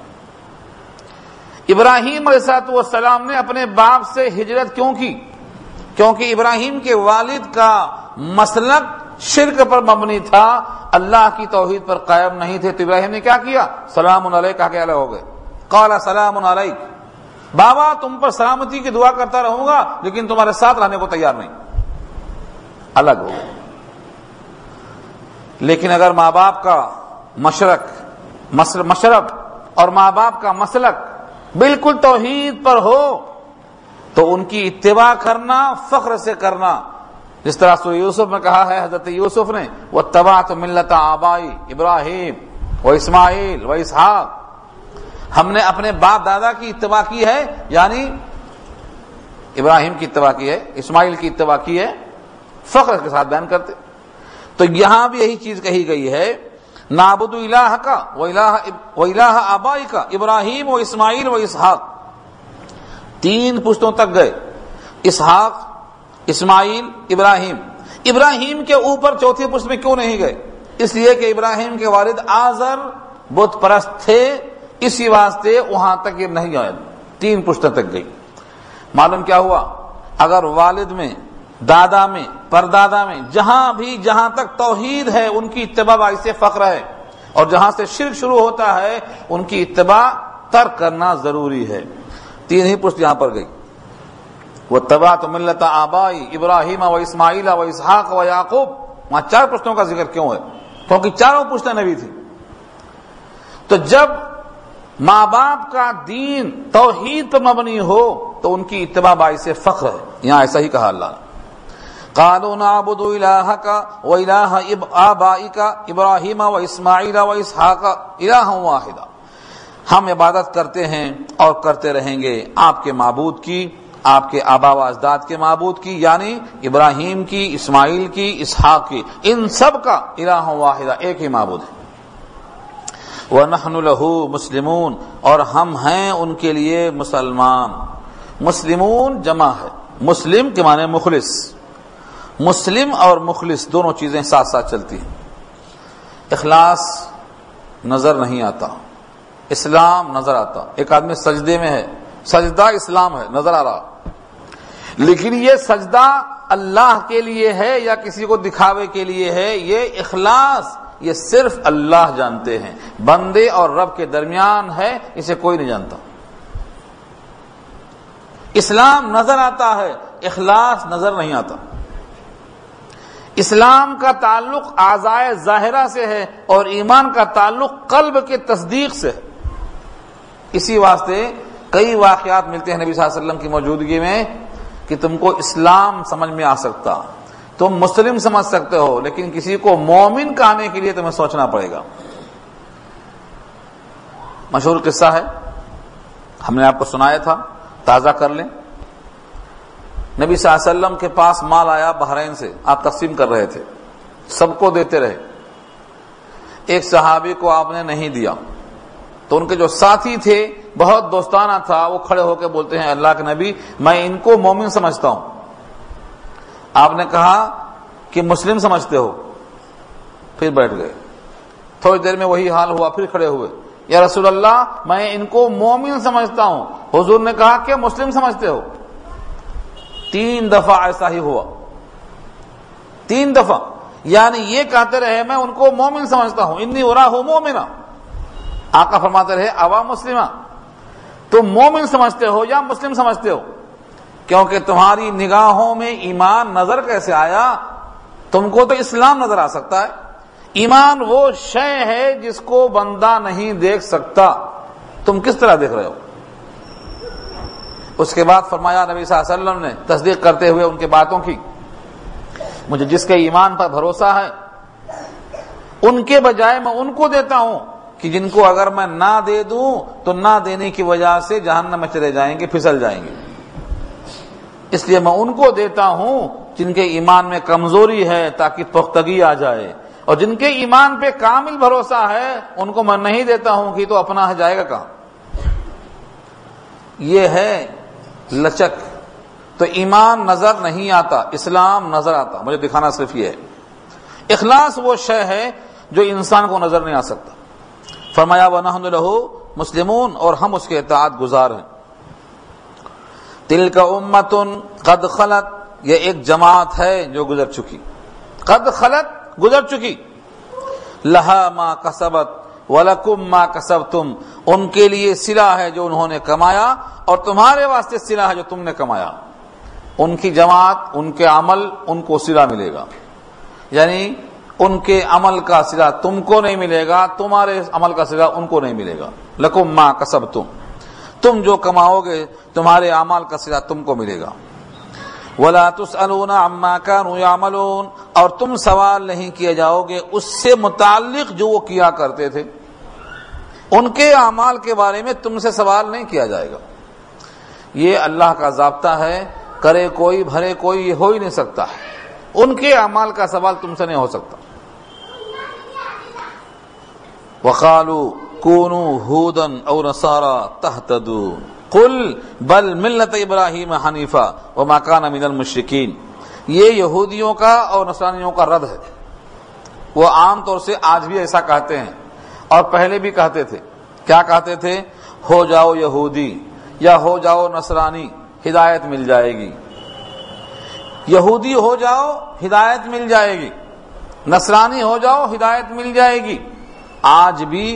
ابراہیم علیہ السلام نے اپنے باپ سے ہجرت کیوں کی؟ کیونکہ ابراہیم کے والد کا مسلک شرک پر مبنی تھا, اللہ کی توحید پر قائم نہیں تھے. تو ابراہیم نے کیا کیا, سلام علیک کہا کہ الگ ہو گئے. قال سلام علیک, بابا تم پر سلامتی کی دعا کرتا رہوں گا لیکن تمہارے ساتھ رہنے کو تیار نہیں, الگ ہو گئے. لیکن اگر ماں باپ کا مشرق مشرب اور ماں باپ کا مسلک بالکل توحید پر ہو تو ان کی اتباع کرنا فخر سے کرنا, جس طرح سورہ یوسف میں کہا ہے حضرت یوسف نے واتبعت ملۃ آبائی ابراہیم و اسماعیل و اسحاق, ہم نے اپنے باپ دادا کی اتباع کی ہے یعنی ابراہیم کی اتباع کی ہے, اسماعیل کی اتباع کی ہے, فخر کے ساتھ بیان کرتے. تو یہاں بھی یہی چیز کہی گئی ہے, نعبد الہ کا و الہ آبائی کا, ابراہیم و اسماعیل و اسحاق, تین پشتوں تک گئے, اسحاق اسماعیل ابراہیم. ابراہیم کے اوپر چوتھی پشت میں کیوں نہیں گئے؟ اس لیے کہ ابراہیم کے والد آزر بت پرست تھے, اسی واسطے وہاں تک یہ نہیں آئے, تین پشتوں تک گئی. معلوم کیا ہوا, اگر والد میں دادا میں پردادا میں جہاں بھی جہاں تک توحید ہے ان کی اتباع باعث فخر ہے, اور جہاں سے شرک شروع ہوتا ہے ان کی اتباع ترک کرنا ضروری ہے. تین ہی پشت یہاں پر گئی. واتبعت ملۃ آبائی ابراہیم و اسماعیل و اسحاق و یعقوب, وہاں چار پشتوں کا ذکر کیوں ہے؟ کیونکہ چاروں پشتیں نبی تھیں. تو جب ماں باپ کا دین توحید پر مبنی ہو تو ان کی اتباع باعث فخر ہے. یہاں ایسا ہی کہا اللہ نے, قالوا نعبد الہک و الہ آبائک ابراہیم و اسماعیل و اسحاق الہا واحدا, ہم عبادت کرتے ہیں اور کرتے رہیں گے آپ کے معبود کی, آپ کے آبا و اجداد کے معبود کی, یعنی ابراہیم کی, اسماعیل کی, اسحاق کی, ان سب کا الہ واحدا, ایک ہی معبود ہے. وَنَحْنُ لَهُ مُسْلِمُونَ, اور ہم ہیں ان کے لیے مسلمان. مسلمون جمع ہے, مسلم کے معنی مخلص. مسلم اور مخلص دونوں چیزیں ساتھ ساتھ چلتی ہیں. اخلاص نظر نہیں آتا, اسلام نظر آتا. ایک آدمی سجدے میں ہے, سجدہ اسلام ہے نظر آ رہا, لیکن یہ سجدہ اللہ کے لیے ہے یا کسی کو دکھاوے کے لیے ہے؟ یہ اخلاص یہ صرف اللہ جانتے ہیں, بندے اور رب کے درمیان ہے, اسے کوئی نہیں جانتا. اسلام نظر آتا ہے, اخلاص نظر نہیں آتا. اسلام کا تعلق اعضائے ظاہرہ سے ہے اور ایمان کا تعلق قلب کے تصدیق سے ہے. اسی واسطے کئی واقعات ملتے ہیں نبی صلی اللہ علیہ وسلم کی موجودگی میں کہ تم کو اسلام سمجھ میں آ سکتا, تم مسلم سمجھ سکتے ہو, لیکن کسی کو مومن کہنے کے لیے تمہیں سوچنا پڑے گا. مشہور قصہ ہے, ہم نے آپ کو سنایا تھا, تازہ کر لیں. نبی صلی اللہ علیہ وسلم کے پاس مال آیا بحرین سے, آپ تقسیم کر رہے تھے, سب کو دیتے رہے. ایک صحابی کو آپ نے نہیں دیا تو ان کے جو ساتھی تھے, بہت دوستانہ تھا, وہ کھڑے ہو کے بولتے ہیں اللہ کے نبی میں ان کو مومن سمجھتا ہوں. آپ نے کہا کہ مسلم سمجھتے ہو, پھر بیٹھ گئے. تھوڑی دیر میں وہی حال ہوا, پھر کھڑے ہوئے, یا رسول اللہ میں ان کو مومن سمجھتا ہوں. حضور نے کہا کہ مسلم سمجھتے ہو. تین دفعہ ایسا ہی ہوا, تین دفعہ, یعنی یہ کہتے رہے میں ان کو مومن سمجھتا ہوں, انی اراہم مومنا. آقا فرماتے رہے اوا مسلمہ, تم مومن سمجھتے ہو یا مسلم سمجھتے ہو؟ کیونکہ تمہاری نگاہوں میں ایمان نظر کیسے آیا؟ تم کو تو اسلام نظر آ سکتا ہے۔ ایمان وہ شے ہے جس کو بندہ نہیں دیکھ سکتا، تم کس طرح دیکھ رہے ہو؟ اس کے بعد فرمایا نبی صلی اللہ علیہ وسلم نے تصدیق کرتے ہوئے ان کی باتوں کی، مجھے جس کے ایمان پر بھروسہ ہے ان کے بجائے میں ان کو دیتا ہوں کہ جن کو اگر میں نہ دے دوں تو نہ دینے کی وجہ سے جہنم میں چلے جائیں گے، پھسل جائیں گے، اس لیے میں ان کو دیتا ہوں جن کے ایمان میں کمزوری ہے تاکہ پختگی آ جائے، اور جن کے ایمان پہ کامل بھروسہ ہے ان کو میں نہیں دیتا ہوں کہ تو اپنا جائے گا کہاں۔ یہ ہے لچک۔ تو ایمان نظر نہیں آتا، اسلام نظر آتا، مجھے دکھانا صرف یہ ہے۔ اخلاص وہ شے ہے جو انسان کو نظر نہیں آ سکتا۔ فرمایا وَنَحْنُ لَهُ مُسْلِمُونَ، اور ہم اس کے اطاعت گزار ہیں۔ تِلْكَ أُمَّةٌ قَدْ خَلَتْ، یہ ایک جماعت ہے جو گزر چکی، قد خلت گزر چکی، لَهَا مَا كَسَبَتْ وَلَكُمْ مَا كَسَبْتُمْ، ان کے لیے سلا ہے جو انہوں نے کمایا اور تمہارے واسطے سلا ہے جو تم نے کمایا۔ ان کی جماعت، ان کے عمل، ان کو سلا ملے گا، یعنی ان کے عمل کا سلا تم کو نہیں ملے گا، تمہارے عمل کا سلا ان کو نہیں ملے گا۔ لَكُمْ مَا كَسَبْتُمْ، تم جو کماؤ گے تمہارے اعمال کا سلا تم کو ملے گا۔ وَلَا تُسْأَلُونَ عَمَّا كَانُوا يَعْمَلُونَ، اور تم سوال نہیں کیے جاؤ گے اس سے متعلق جو وہ کیا کرتے تھے، ان کے اعمال کے بارے میں تم سے سوال نہیں کیا جائے گا۔ یہ اللہ کا ضابطہ ہے، کرے کوئی بھرے کوئی، یہ ہو ہی نہیں سکتا، ان کے اعمال کا سوال تم سے نہیں ہو سکتا۔ وَقَالُوا کونوا ہودا او نصارا تہتدوا قل بل ملت ابراہیم حنیفا وما کان من المشرکین، یہ یہودیوں کا اور نصرانیوں کا رد ہے۔ وہ عام طور سے آج بھی ایسا کہتے ہیں اور پہلے بھی کہتے تھے۔ کیا کہتے تھے؟ ہو جاؤ یہودی یا ہو جاؤ نصرانی، ہدایت مل جائے گی۔ یہودی ہو جاؤ ہدایت مل جائے گی، نصرانی ہو جاؤ ہدایت مل جائے گی۔ آج بھی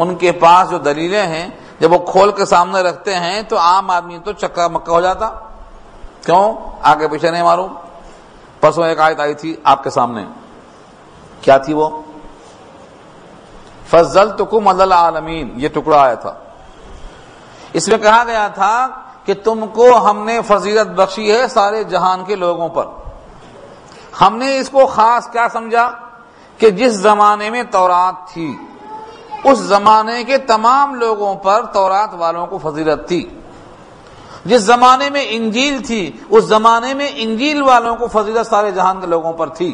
ان کے پاس جو دلیلیں ہیں جب وہ کھول کے سامنے رکھتے ہیں تو عام آدمی تو چکا مکہ ہو جاتا، کیوں؟ آگے پیچھے نہیں معلوم۔ پرسوں ایک آیت آئی تھی آپ کے سامنے، کیا تھی وہ؟ فضلتکم علی العالمین، یہ ٹکڑا آیا تھا، اس میں کہا گیا تھا کہ تم کو ہم نے فضیلت بخشی ہے سارے جہان کے لوگوں پر۔ ہم نے اس کو خاص کیا سمجھا کہ جس زمانے میں تورات تھی اس زمانے کے تمام لوگوں پر تورات والوں کو فضیلت تھی، جس زمانے میں انجیل تھی اس زمانے میں انجیل والوں کو فضیلت سارے جہان کے لوگوں پر تھی،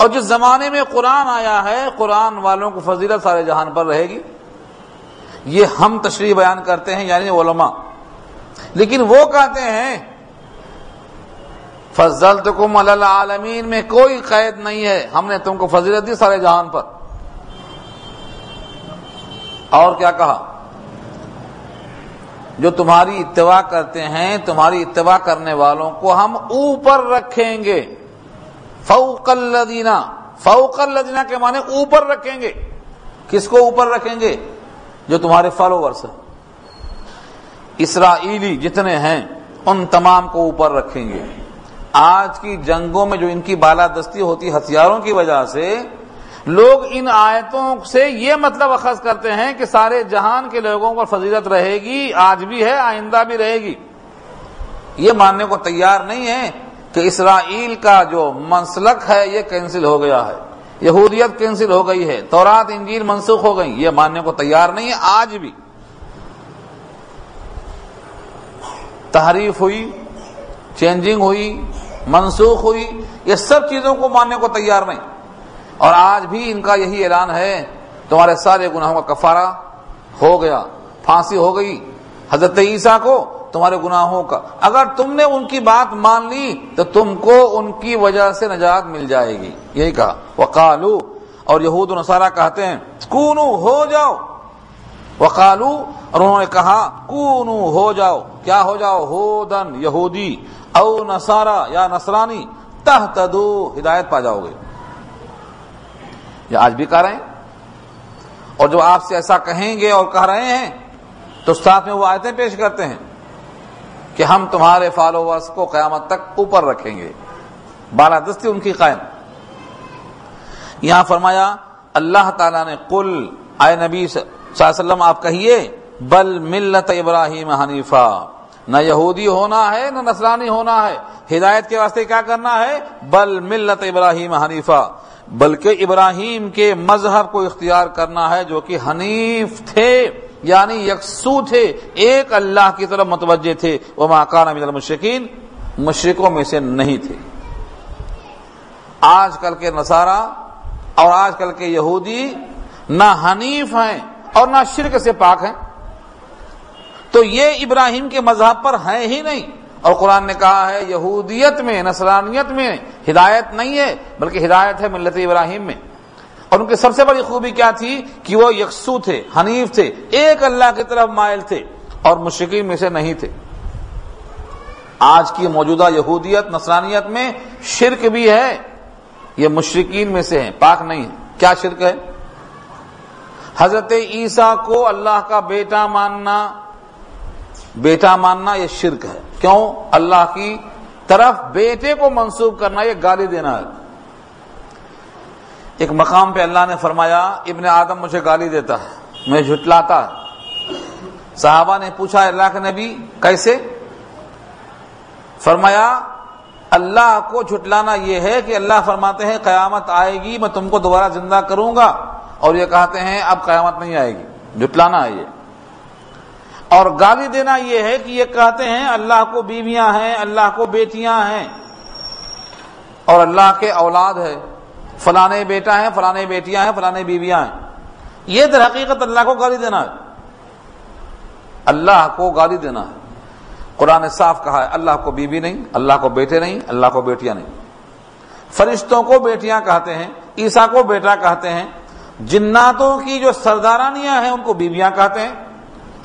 اور جس زمانے میں قرآن آیا ہے قرآن والوں کو فضیلت سارے جہان پر رہے گی۔ یہ ہم تشریح بیان کرتے ہیں یعنی علماء، لیکن وہ کہتے ہیں فضلتکم علی العالمین میں کوئی قید نہیں ہے، ہم نے تم کو فضیلت دی سارے جہان پر۔ اور کیا کہا؟ جو تمہاری اتباع کرتے ہیں تمہاری اتباع کرنے والوں کو ہم اوپر رکھیں گے، فوق الذین، فوق الذین کے معنی اوپر رکھیں گے۔ کس کو اوپر رکھیں گے؟ جو تمہارے فالوورس ہیں اسرائیلی جتنے ہیں ان تمام کو اوپر رکھیں گے۔ آج کی جنگوں میں جو ان کی بالادستی ہوتی ہتھیاروں کی وجہ سے، لوگ ان آیتوں سے یہ مطلب اخذ کرتے ہیں کہ سارے جہان کے لوگوں پر فضیلت رہے گی، آج بھی ہے آئندہ بھی رہے گی۔ یہ ماننے کو تیار نہیں ہے کہ اسرائیل کا جو منسلک ہے یہ کینسل ہو گیا ہے، یہودیت کینسل ہو گئی ہے، تورات انجیل منسوخ ہو گئی، یہ ماننے کو تیار نہیں ہے، آج بھی۔ تحریف ہوئی، چینجنگ ہوئی، منسوخ ہوئی، یہ سب چیزوں کو ماننے کو تیار نہیں، اور آج بھی ان کا یہی اعلان ہے تمہارے سارے گناہوں کا کفارہ ہو گیا، پھانسی ہو گئی حضرت عیسیٰ کو تمہارے گناہوں کا، اگر تم نے ان کی بات مان لی تو تم کو ان کی وجہ سے نجات مل جائے گی، یہی کہا۔ وقالو، اور یہود و نصارہ کہتے ہیں کونو، ہو جاؤ، وقالو، اور انہوں نے کہا کونو، ہو جاؤ، کیا ہو جاؤ؟ ہودن، یہودی، او نصارا یا نصرانی، تہتدو، ہدایت پا جاؤ گے۔ یہ آج بھی کہہ رہے ہیں، اور جب آپ سے ایسا کہیں گے اور کہہ رہے ہیں تو ساتھ میں وہ آیتیں پیش کرتے ہیں کہ ہم تمہارے فالوورس کو قیامت تک اوپر رکھیں گے، بالادستی ان کی قائم۔ یہاں فرمایا اللہ تعالیٰ نے قل، آئے نبی صلی اللہ علیہ وسلم آپ کہیے بل ملت ابراہیم حنیفہ، نہ یہودی ہونا ہے نہ نصرانی ہونا ہے، ہدایت کے واسطے کیا کرنا ہے، بل ملت ابراہیم حنیفہ، بلکہ ابراہیم کے مذہب کو اختیار کرنا ہے جو کہ حنیف تھے، یعنی یکسو تھے، ایک اللہ کی طرف متوجہ تھے، وما کان من المشرکین، مشرکوں میں سے نہیں تھے۔ آج کل کے نصارا اور آج کل کے یہودی نہ حنیف ہیں اور نہ شرک سے پاک ہیں، تو یہ ابراہیم کے مذہب پر ہیں ہی نہیں، اور قرآن نے کہا ہے یہودیت میں نصرانیت میں ہدایت نہیں ہے بلکہ ہدایت ہے ملت ابراہیم میں۔ اور ان کی سب سے بڑی خوبی کیا تھی کہ وہ یکسو تھے، حنیف تھے، ایک اللہ کی طرف مائل تھے اور مشرکین میں سے نہیں تھے۔ آج کی موجودہ یہودیت نصرانیت میں شرک بھی ہے، یہ مشرکین میں سے ہیں، پاک نہیں ہیں۔ کیا شرک ہے؟ حضرت عیسیٰ کو اللہ کا بیٹا ماننا، بیٹا ماننا یہ شرک ہے۔ کیوں؟ اللہ کی طرف بیٹے کو منسوب کرنا یہ گالی دینا ہے۔ ایک مقام پہ اللہ نے فرمایا ابن آدم مجھے گالی دیتا ہے، مجھے جھٹلاتا ہے۔ صحابہ نے پوچھا اللہ کے نبی کیسے؟ فرمایا اللہ کو جھٹلانا یہ ہے کہ اللہ فرماتے ہیں قیامت آئے گی میں تم کو دوبارہ زندہ کروں گا، اور یہ کہتے ہیں اب قیامت نہیں آئے گی، جھٹلانا ہے یہ۔ اور گالی دینا یہ ہے کہ یہ کہتے ہیں اللہ کو بیویاں ہیں، اللہ کو بیٹیاں ہیں، اور اللہ کے اولاد ہے، فلانے بیٹا ہے، فلانے بیٹیاں ہیں، فلانے بیویاں ہیں۔ یہ در حقیقت اللہ کو گالی دینا ہے، اللہ کو گالی دینا ہے۔ قرآن نے صاف کہا ہے اللہ کو بیوی نہیں، اللہ کو بیٹے نہیں، اللہ کو بیٹیاں نہیں۔ فرشتوں کو بیٹیاں کہتے ہیں، عیسیٰ کو بیٹا کہتے ہیں، جناتوں کی جو سردارانیاں ہیں ان کو بیویاں کہتے ہیں۔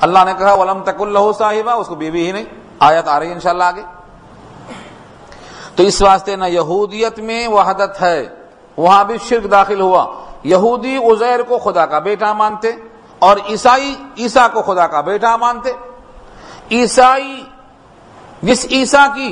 اللہ نے کہا وَلَمْ تَكُنْ لَهُ صَاحِبَةٌ، اس کو بیوی ہی نہیں۔ آیت آ رہی ہے انشاءاللہ آگے۔ تو اس واسطے نہ یہودیت میں وحدت ہے، وہاں بھی شرک داخل ہوا۔ یہودی عزیر کو خدا کا بیٹا مانتے اور عیسائی عیسیٰ کو خدا کا بیٹا مانتے۔ عیسائی جس عیسیٰ کی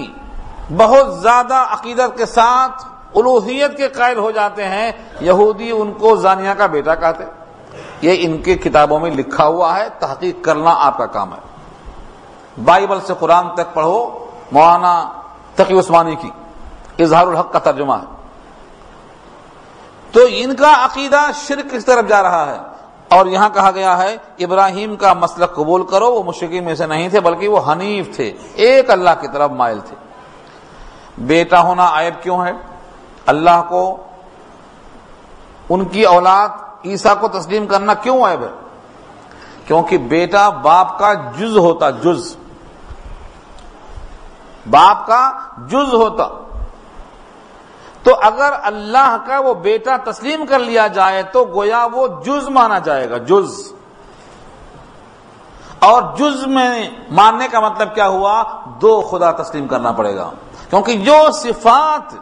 بہت زیادہ عقیدت کے ساتھ الوہیت کے قائل ہو جاتے ہیں، یہودی ان کو زانیہ کا بیٹا کہتے ہیں۔ یہ ان کے کتابوں میں لکھا ہوا ہے، تحقیق کرنا آپ کا کام ہے۔ بائبل سے قرآن تک پڑھو، مولانا تقی عثمانی کی اظہار الحق کا ترجمہ ہے۔ تو ان کا عقیدہ شرک کی طرف جا رہا ہے، اور یہاں کہا گیا ہے ابراہیم کا مسلک قبول کرو، وہ مشرکین میں سے نہیں تھے بلکہ وہ حنیف تھے، ایک اللہ کی طرف مائل تھے۔ بیٹا ہونا عیب کیوں ہے؟ اللہ کو ان کی اولاد عیسیٰ کو تسلیم کرنا کیوں عیب ہے؟ کیونکہ بیٹا باپ کا جز ہوتا، جز باپ کا جز ہوتا، تو اگر اللہ کا وہ بیٹا تسلیم کر لیا جائے تو گویا وہ جز مانا جائے گا، جز۔ اور جز میں ماننے کا مطلب کیا ہوا؟ دو خدا تسلیم کرنا پڑے گا، کیونکہ جو صفات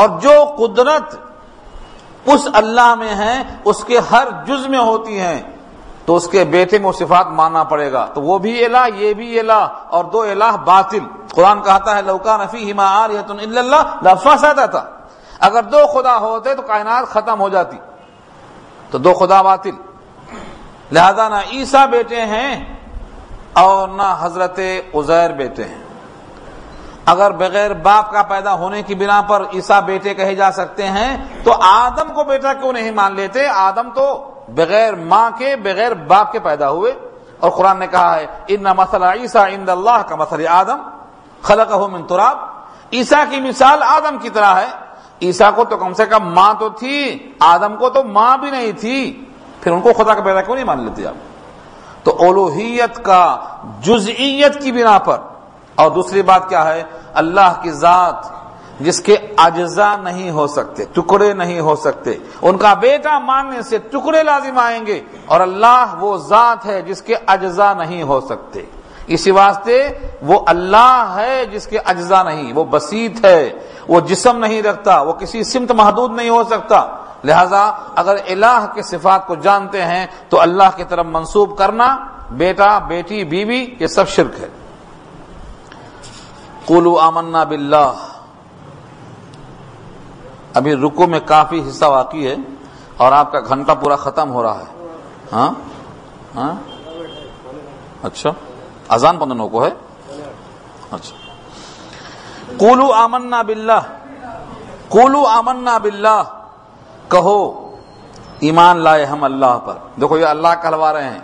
اور جو قدرت اس اللہ میں ہیں اس کے ہر جز میں ہوتی ہیں، تو اس کے بیٹے میں وہ صفات ماننا پڑے گا۔ تو وہ بھی الہ، یہ بھی الہ، اور دو الہ باطل۔ قرآن کہتا ہے لو کان فیہما آلہۃ الا اللہ لفسدتا، اگر دو خدا ہوتے تو کائنات ختم ہو جاتی، تو دو خدا باطل۔ لہذا نہ عیسیٰ بیٹے ہیں اور نہ حضرت عزیر بیٹے ہیں۔ اگر بغیر باپ کا پیدا ہونے کی بنا پر عیسیٰ بیٹے کہے جا سکتے ہیں، تو آدم کو بیٹا کیوں نہیں مان لیتے؟ آدم تو بغیر ماں کے، بغیر باپ کے پیدا ہوئے، اور قرآن نے کہا ہے ان مثل عیسیٰ عند اللہ کا مثل آدم خلقہ من تراب، عیسیٰ کی مثال آدم کی طرح ہے۔ عیسیٰ کو تو کم سے کم ماں تو تھی، آدم کو تو ماں بھی نہیں تھی، پھر ان کو خدا کا پیدا کیوں نہیں مان لیتے آپ؟ تو الوہیت کا جزئیت کی بنا پر۔ اور دوسری بات کیا ہے؟ اللہ کی ذات جس کے اجزا نہیں ہو سکتے، ٹکڑے نہیں ہو سکتے، ان کا بیٹا ماننے سے ٹکڑے لازم آئیں گے، اور اللہ وہ ذات ہے جس کے اجزا نہیں ہو سکتے، اسی واسطے وہ اللہ ہے جس کے اجزا نہیں، وہ بسیط ہے، وہ جسم نہیں رکھتا، وہ کسی سمت محدود نہیں ہو سکتا۔ لہذا اگر الہ کے صفات کو جانتے ہیں تو اللہ کی طرف منسوب کرنا بیٹا، بیٹی، بیوی، یہ سب شرک ہے۔ قولوا آمنا باللہ. ابھی رکو میں کافی حصہ باقی ہے اور آپ کا گھنٹہ پورا ختم ہو رہا ہے. ہاں ہاں اچھا اذان پندرہ کو ہے. اچھا قولوا آمنا باللہ, قولوا آمنا باللہ, کہو ایمان لائے ہم اللہ پر. دیکھو یہ اللہ کہلوا رہے ہیں.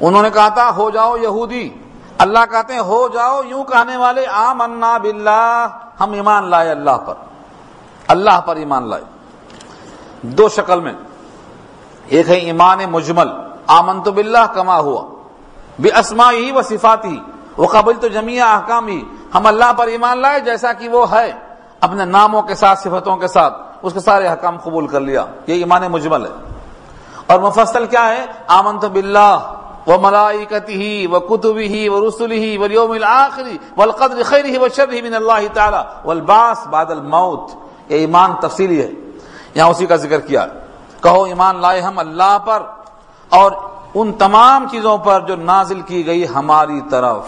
انہوں نے کہا تھا ہو جاؤ یہودی, اللہ کہتے ہیں ہو جاؤ یوں کہنے والے. آمنا باللہ, ہم ایمان لائے اللہ پر, اللہ پر ایمان لائے. دو شکل میں, ایک ہے ایمان مجمل, آمنت باللہ کما ہوا باسمائہ و صفاتہ وقبلت جمیع احکامہ, ہم اللہ پر ایمان لائے جیسا کہ وہ ہے, اپنے ناموں کے ساتھ صفتوں کے ساتھ اس کے سارے احکام قبول کر لیا. یہ ایمان مجمل ہے. اور مفصل کیا ہے؟ آمنت باللہ وملائکتہ وکتبہ ورسلہ والیوم الآخر والقدر خیرہ وشرہ من اللہ تعالی والبعث بعد الموت. یہ ایمان تفصیلی ہے, یہاں اسی کا ذکر کیا ہے. کہو ایمان لائے ہم اللہ پر اور ان تمام چیزوں پر جو نازل کی گئی ہماری طرف,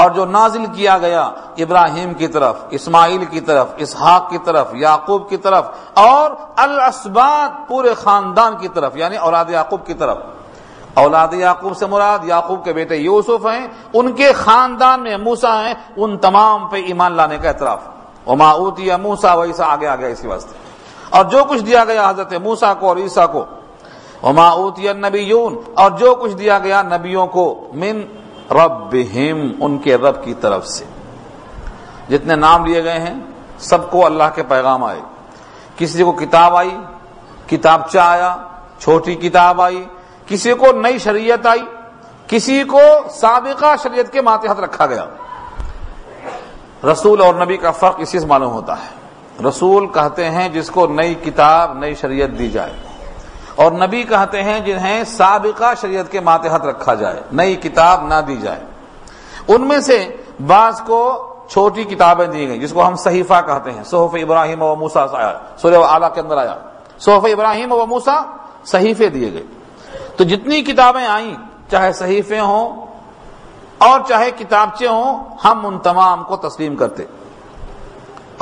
اور جو نازل کیا گیا ابراہیم کی طرف, اسماعیل کی طرف, اسحاق کی طرف, یعقوب کی طرف, اور الاسباط پورے خاندان کی طرف, یعنی اولاد یعقوب کی طرف. اولاد یعقوب سے مراد یعقوب کے بیٹے یوسف ہیں, ان کے خاندان میں موسیٰ ہیں, ان تمام پہ ایمان لانے کا اعتراف. وما اوتیہ موسیٰ و عیسیٰ, آگے آگے اسی واسطے, اور جو کچھ دیا گیا حضرت موسیٰ کو اور عیسیٰ کو. وما اوتیہ النبیون, اور جو کچھ دیا گیا نبیوں کو من ربہم, ان کے رب کی طرف سے. جتنے نام لیے گئے ہیں سب کو اللہ کے پیغام آئے. کسی کو کتاب آئی, کتابچہ آیا, چھوٹی کتاب آئی, کسی کو نئی شریعت آئی, کسی کو سابقہ شریعت کے ماتحت رکھا گیا. رسول اور نبی کا فرق اسی سے معلوم ہوتا ہے. رسول کہتے ہیں جس کو نئی کتاب نئی شریعت دی جائے, اور نبی کہتے ہیں جنہیں سابقہ شریعت کے ماتحت رکھا جائے, نئی کتاب نہ دی جائے. ان میں سے بعض کو چھوٹی کتابیں دی گئیں جس کو ہم صحیفہ کہتے ہیں. صحف ابراہیم و موسیٰ آیا, سورہ آل کے اندر آیا, صحف ابراہیم و موسیٰ صحیفے دیے گئے. تو جتنی کتابیں آئیں, چاہے صحیفے ہوں اور چاہے کتابچے ہوں, ہم ان تمام کو تسلیم کرتے.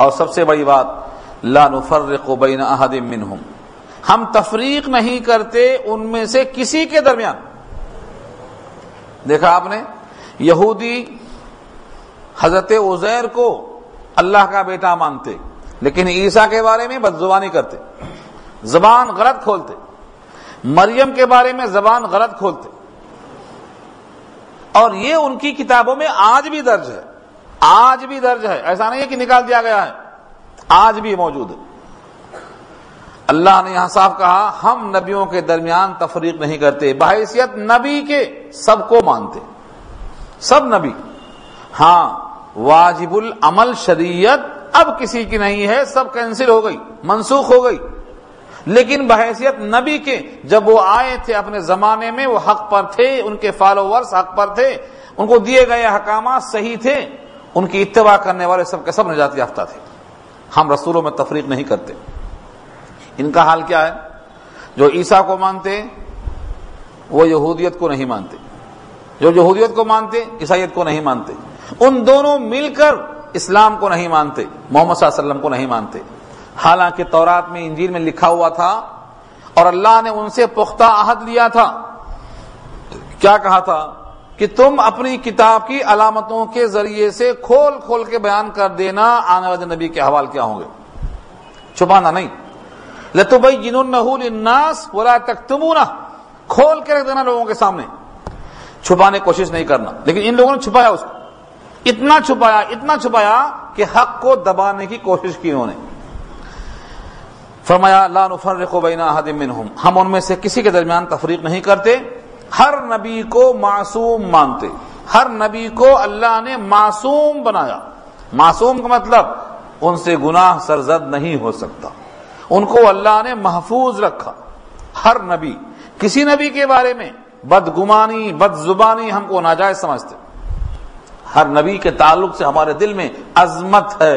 اور سب سے بڑی بات, لا نفرق بین احد منہم, ہم تفریق نہیں کرتے ان میں سے کسی کے درمیان. دیکھا آپ نے, یہودی حضرت عزیر کو اللہ کا بیٹا مانتے لیکن عیسیٰ کے بارے میں بدزبانی کرتے, زبان غلط کھولتے. مریم کے بارے میں زبان غلط کھولتے, اور یہ ان کی کتابوں میں آج بھی درج ہے. آج بھی درج ہے, ایسا نہیں ہے کہ نکال دیا گیا ہے, آج بھی موجود ہے. اللہ نے یہاں صاف کہا ہم نبیوں کے درمیان تفریق نہیں کرتے, بحیثیت نبی کے سب کو مانتے, سب نبی. ہاں واجب العمل شریعت اب کسی کی نہیں ہے, سب کینسل ہو گئی, منسوخ ہو گئی, لیکن بحیثیت نبی کے جب وہ آئے تھے اپنے زمانے میں وہ حق پر تھے, ان کے فالوورز حق پر تھے, ان کو دیے گئے احکامات صحیح تھے, ان کی اتباع کرنے والے سب کے سب نجات یافتہ تھے. ہم رسولوں میں تفریق نہیں کرتے. ان کا حال کیا ہے؟ جو عیسیٰ کو مانتے وہ یہودیت کو نہیں مانتے, جو یہودیت کو مانتے عیسائیت کو نہیں مانتے, ان دونوں مل کر اسلام کو نہیں مانتے, محمد صلی اللہ علیہ وسلم کو نہیں مانتے. حالانکہ تورات میں انجیل میں لکھا ہوا تھا اور اللہ نے ان سے پختہ عہد لیا تھا. کیا کہا تھا؟ کہ تم اپنی کتاب کی علامتوں کے ذریعے سے کھول کھول کے بیان کر دینا آنے والے نبی کے احوال کیا ہوں گے, چھپانا نہیں. لَتُبَيِّنُنَّهُ لِلنَّاسِ وَلَا تَكْتُمُونَهُ, کھول کے رکھ دینا لوگوں کے سامنے, چھپانے کوشش نہیں کرنا. لیکن ان لوگوں نے چھپایا, اس کو اتنا چھپایا, اتنا چھپایا کہ حق کو دبانے کی کوشش کی انہوں نے. فرمایا لا نفرق بین احد منہم, ہم ان میں سے کسی کے درمیان تفریق نہیں کرتے. ہر نبی کو معصوم مانتے, ہر نبی کو اللہ نے معصوم بنایا. معصوم کا مطلب ان سے گناہ سرزد نہیں ہو سکتا, ان کو اللہ نے محفوظ رکھا. ہر نبی, کسی نبی کے بارے میں بدگمانی بدزبانی ہم کو ناجائز سمجھتے. ہر نبی کے تعلق سے ہمارے دل میں عظمت ہے,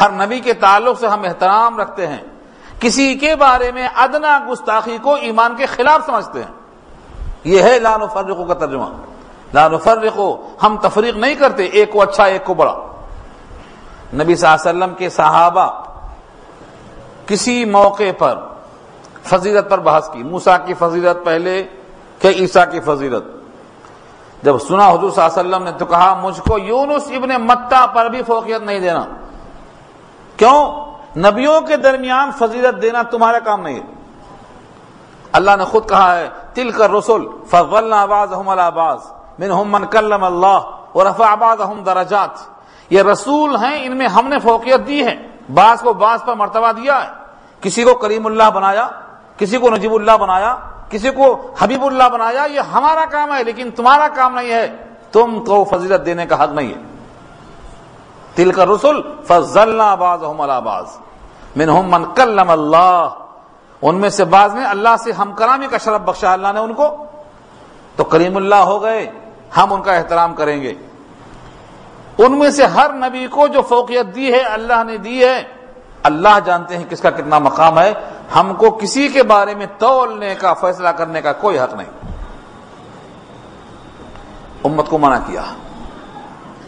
ہر نبی کے تعلق سے ہم احترام رکھتے ہیں. کسی کے بارے میں ادنا گستاخی کو ایمان کے خلاف سمجھتے ہیں. یہ ہے لا نفرقو کا ترجمہ. لا نفرقو, ہم تفریق نہیں کرتے, ایک کو اچھا ایک کو بڑا. نبی صلی اللہ علیہ وسلم کے صحابہ کسی موقع پر فضیلت پر بحث کی، موسیٰ کی فضیلت پہلے کہ عیسیٰ کی فضیلت، جب سنا حضور صلی اللہ علیہ وسلم نے تو کہا مجھ کو یونس ابن متہ پر بھی فوقیت نہیں دینا، کیوں؟ نبیوں کے درمیان فضیلت دینا تمہارا کام نہیں ہے، اللہ نے خود کہا ہے تلک الرسل فضلنا بعضهم علی بعض منهم من کلم اللہ ورفع بعضهم درجات، یہ رسول ہیں ان میں ہم نے فوقیت دی ہے، بعض کو بعض پر مرتبہ دیا ہے، کسی کو کریم اللہ بنایا، کسی کو نجیب اللہ بنایا، کسی کو حبیب اللہ بنایا، یہ ہمارا کام ہے لیکن تمہارا کام نہیں ہے، تم کو فضیلت دینے کا حق نہیں ہے۔ تلک الرسل فضلنا بعضهم علی بعض منهم من کلم اللہ، ان میں سے بعض میں اللہ سے ہم کلامی کا شرف بخشا اللہ نے ان کو، تو کریم اللہ ہو گئے، ہم ان کا احترام کریں گے۔ ان میں سے ہر نبی کو جو فوقیت دی ہے اللہ نے دی ہے، اللہ جانتے ہیں کس کا کتنا مقام ہے، ہم کو کسی کے بارے میں تولنے کا فیصلہ کرنے کا کوئی حق نہیں۔ امت کو منع کیا،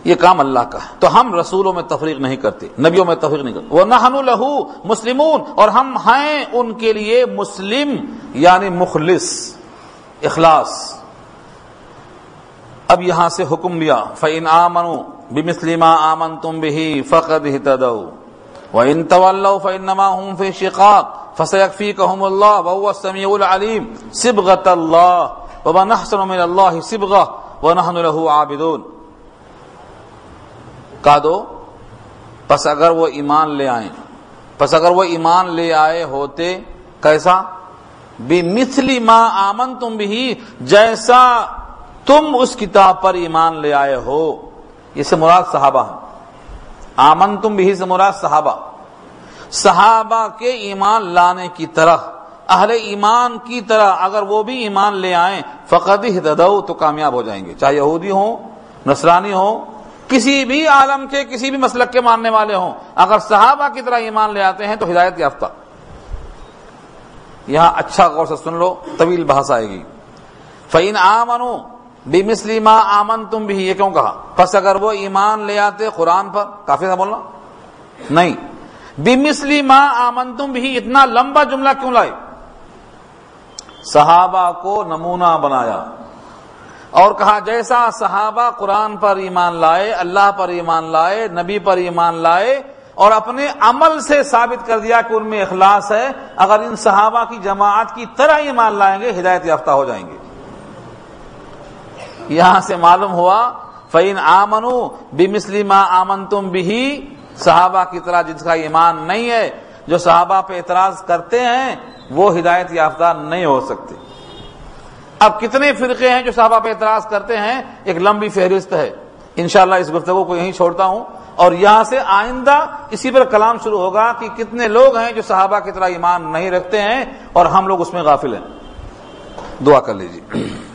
یہ کام اللہ کا ہے، تو ہم رسولوں میں تفریق نہیں کرتے، نبیوں میں تفریق نہیں کرتے، وَنَحْنُ لَهُ مُسْلِمُونَ، اور ہم ہیں ان کے لیے مسلم، یعنی مخلص، اخلاص۔ اب یہاں سے حکم لیا، فَإِنْ آمَنُوا بِمِثْلِ مَا آمَنْتُمْ بِهِ فَقَدْ اهْتَدَوْا وَإِنْ تَوَلَّوْا فَإِنَّمَا هُمْ فِي شِقَاقٍ فَسَيَكْفِيكَهُمُ اللَّهُ وَهُوَ السَّمِيعُ الْعَلِيمُ، صِبْغَةَ اللَّهِ وَمَنْ أَحْسَنُ مِنَ اللَّهِ صِبْغَةً وَنَحْنُ لَهُ عَابِدُونَ۔ کا دو، پس اگر وہ ایمان لے آئیں، پس اگر وہ ایمان لے آئے ہوتے، کیسا؟ بِمِثْلِ مَا آمَنْتُمْ بِهِ، جیسا تم اس کتاب پر ایمان لے آئے ہو، اس سے مراد صحابہ ہیں، آمَنْتُمْ بِهِ سے مراد صحابہ، صحابہ کے ایمان لانے کی طرح، اہل ایمان کی طرح اگر وہ بھی ایمان لے آئیں فَقَدِ اهْتَدَوْا، تو کامیاب ہو جائیں گے، چاہے یہودی ہوں، نصرانی ہوں، کسی بھی عالم کے کسی بھی مسلک کے ماننے والے ہوں، اگر صحابہ کی طرح ایمان لے آتے ہیں تو ہدایت یافتہ۔ یہاں اچھا غور سے سن لو، طویل بحث آئے گی۔ فَإِنْ آمَنُوا بِمِثْلِ مَا آمَنْتُمْ بِهِ، یہ کیوں کہا؟ پس اگر وہ ایمان لے آتے قرآن پر، کافی تھا بولنا نہیں، بِمِثْلِ مَا آمَنْتُمْ بِهِ، اتنا لمبا جملہ کیوں لائے؟ صحابہ کو نمونہ بنایا اور کہا جیسا صحابہ قرآن پر ایمان لائے، اللہ پر ایمان لائے، نبی پر ایمان لائے، اور اپنے عمل سے ثابت کر دیا کہ ان میں اخلاص ہے، اگر ان صحابہ کی جماعت کی طرح ایمان لائیں گے ہدایت یافتہ ہو جائیں گے۔ یہاں سے معلوم ہوا فَإِنْ آمَنُوا بِمِثْلِ مَا آمَنْتُمْ بِهِ، صحابہ کی طرح جس کا ایمان نہیں ہے، جو صحابہ پہ اعتراض کرتے ہیں وہ ہدایت یافتہ نہیں ہو سکتے۔ اب کتنے فرقے ہیں جو صحابہ پہ اعتراض کرتے ہیں؟ ایک لمبی فہرست ہے، انشاءاللہ اس گفتگو کو یہیں چھوڑتا ہوں، اور یہاں سے آئندہ اسی پر کلام شروع ہوگا کہ کتنے لوگ ہیں جو صحابہ کی طرح ایمان نہیں رکھتے ہیں اور ہم لوگ اس میں غافل ہیں۔ دعا کر لیجیے۔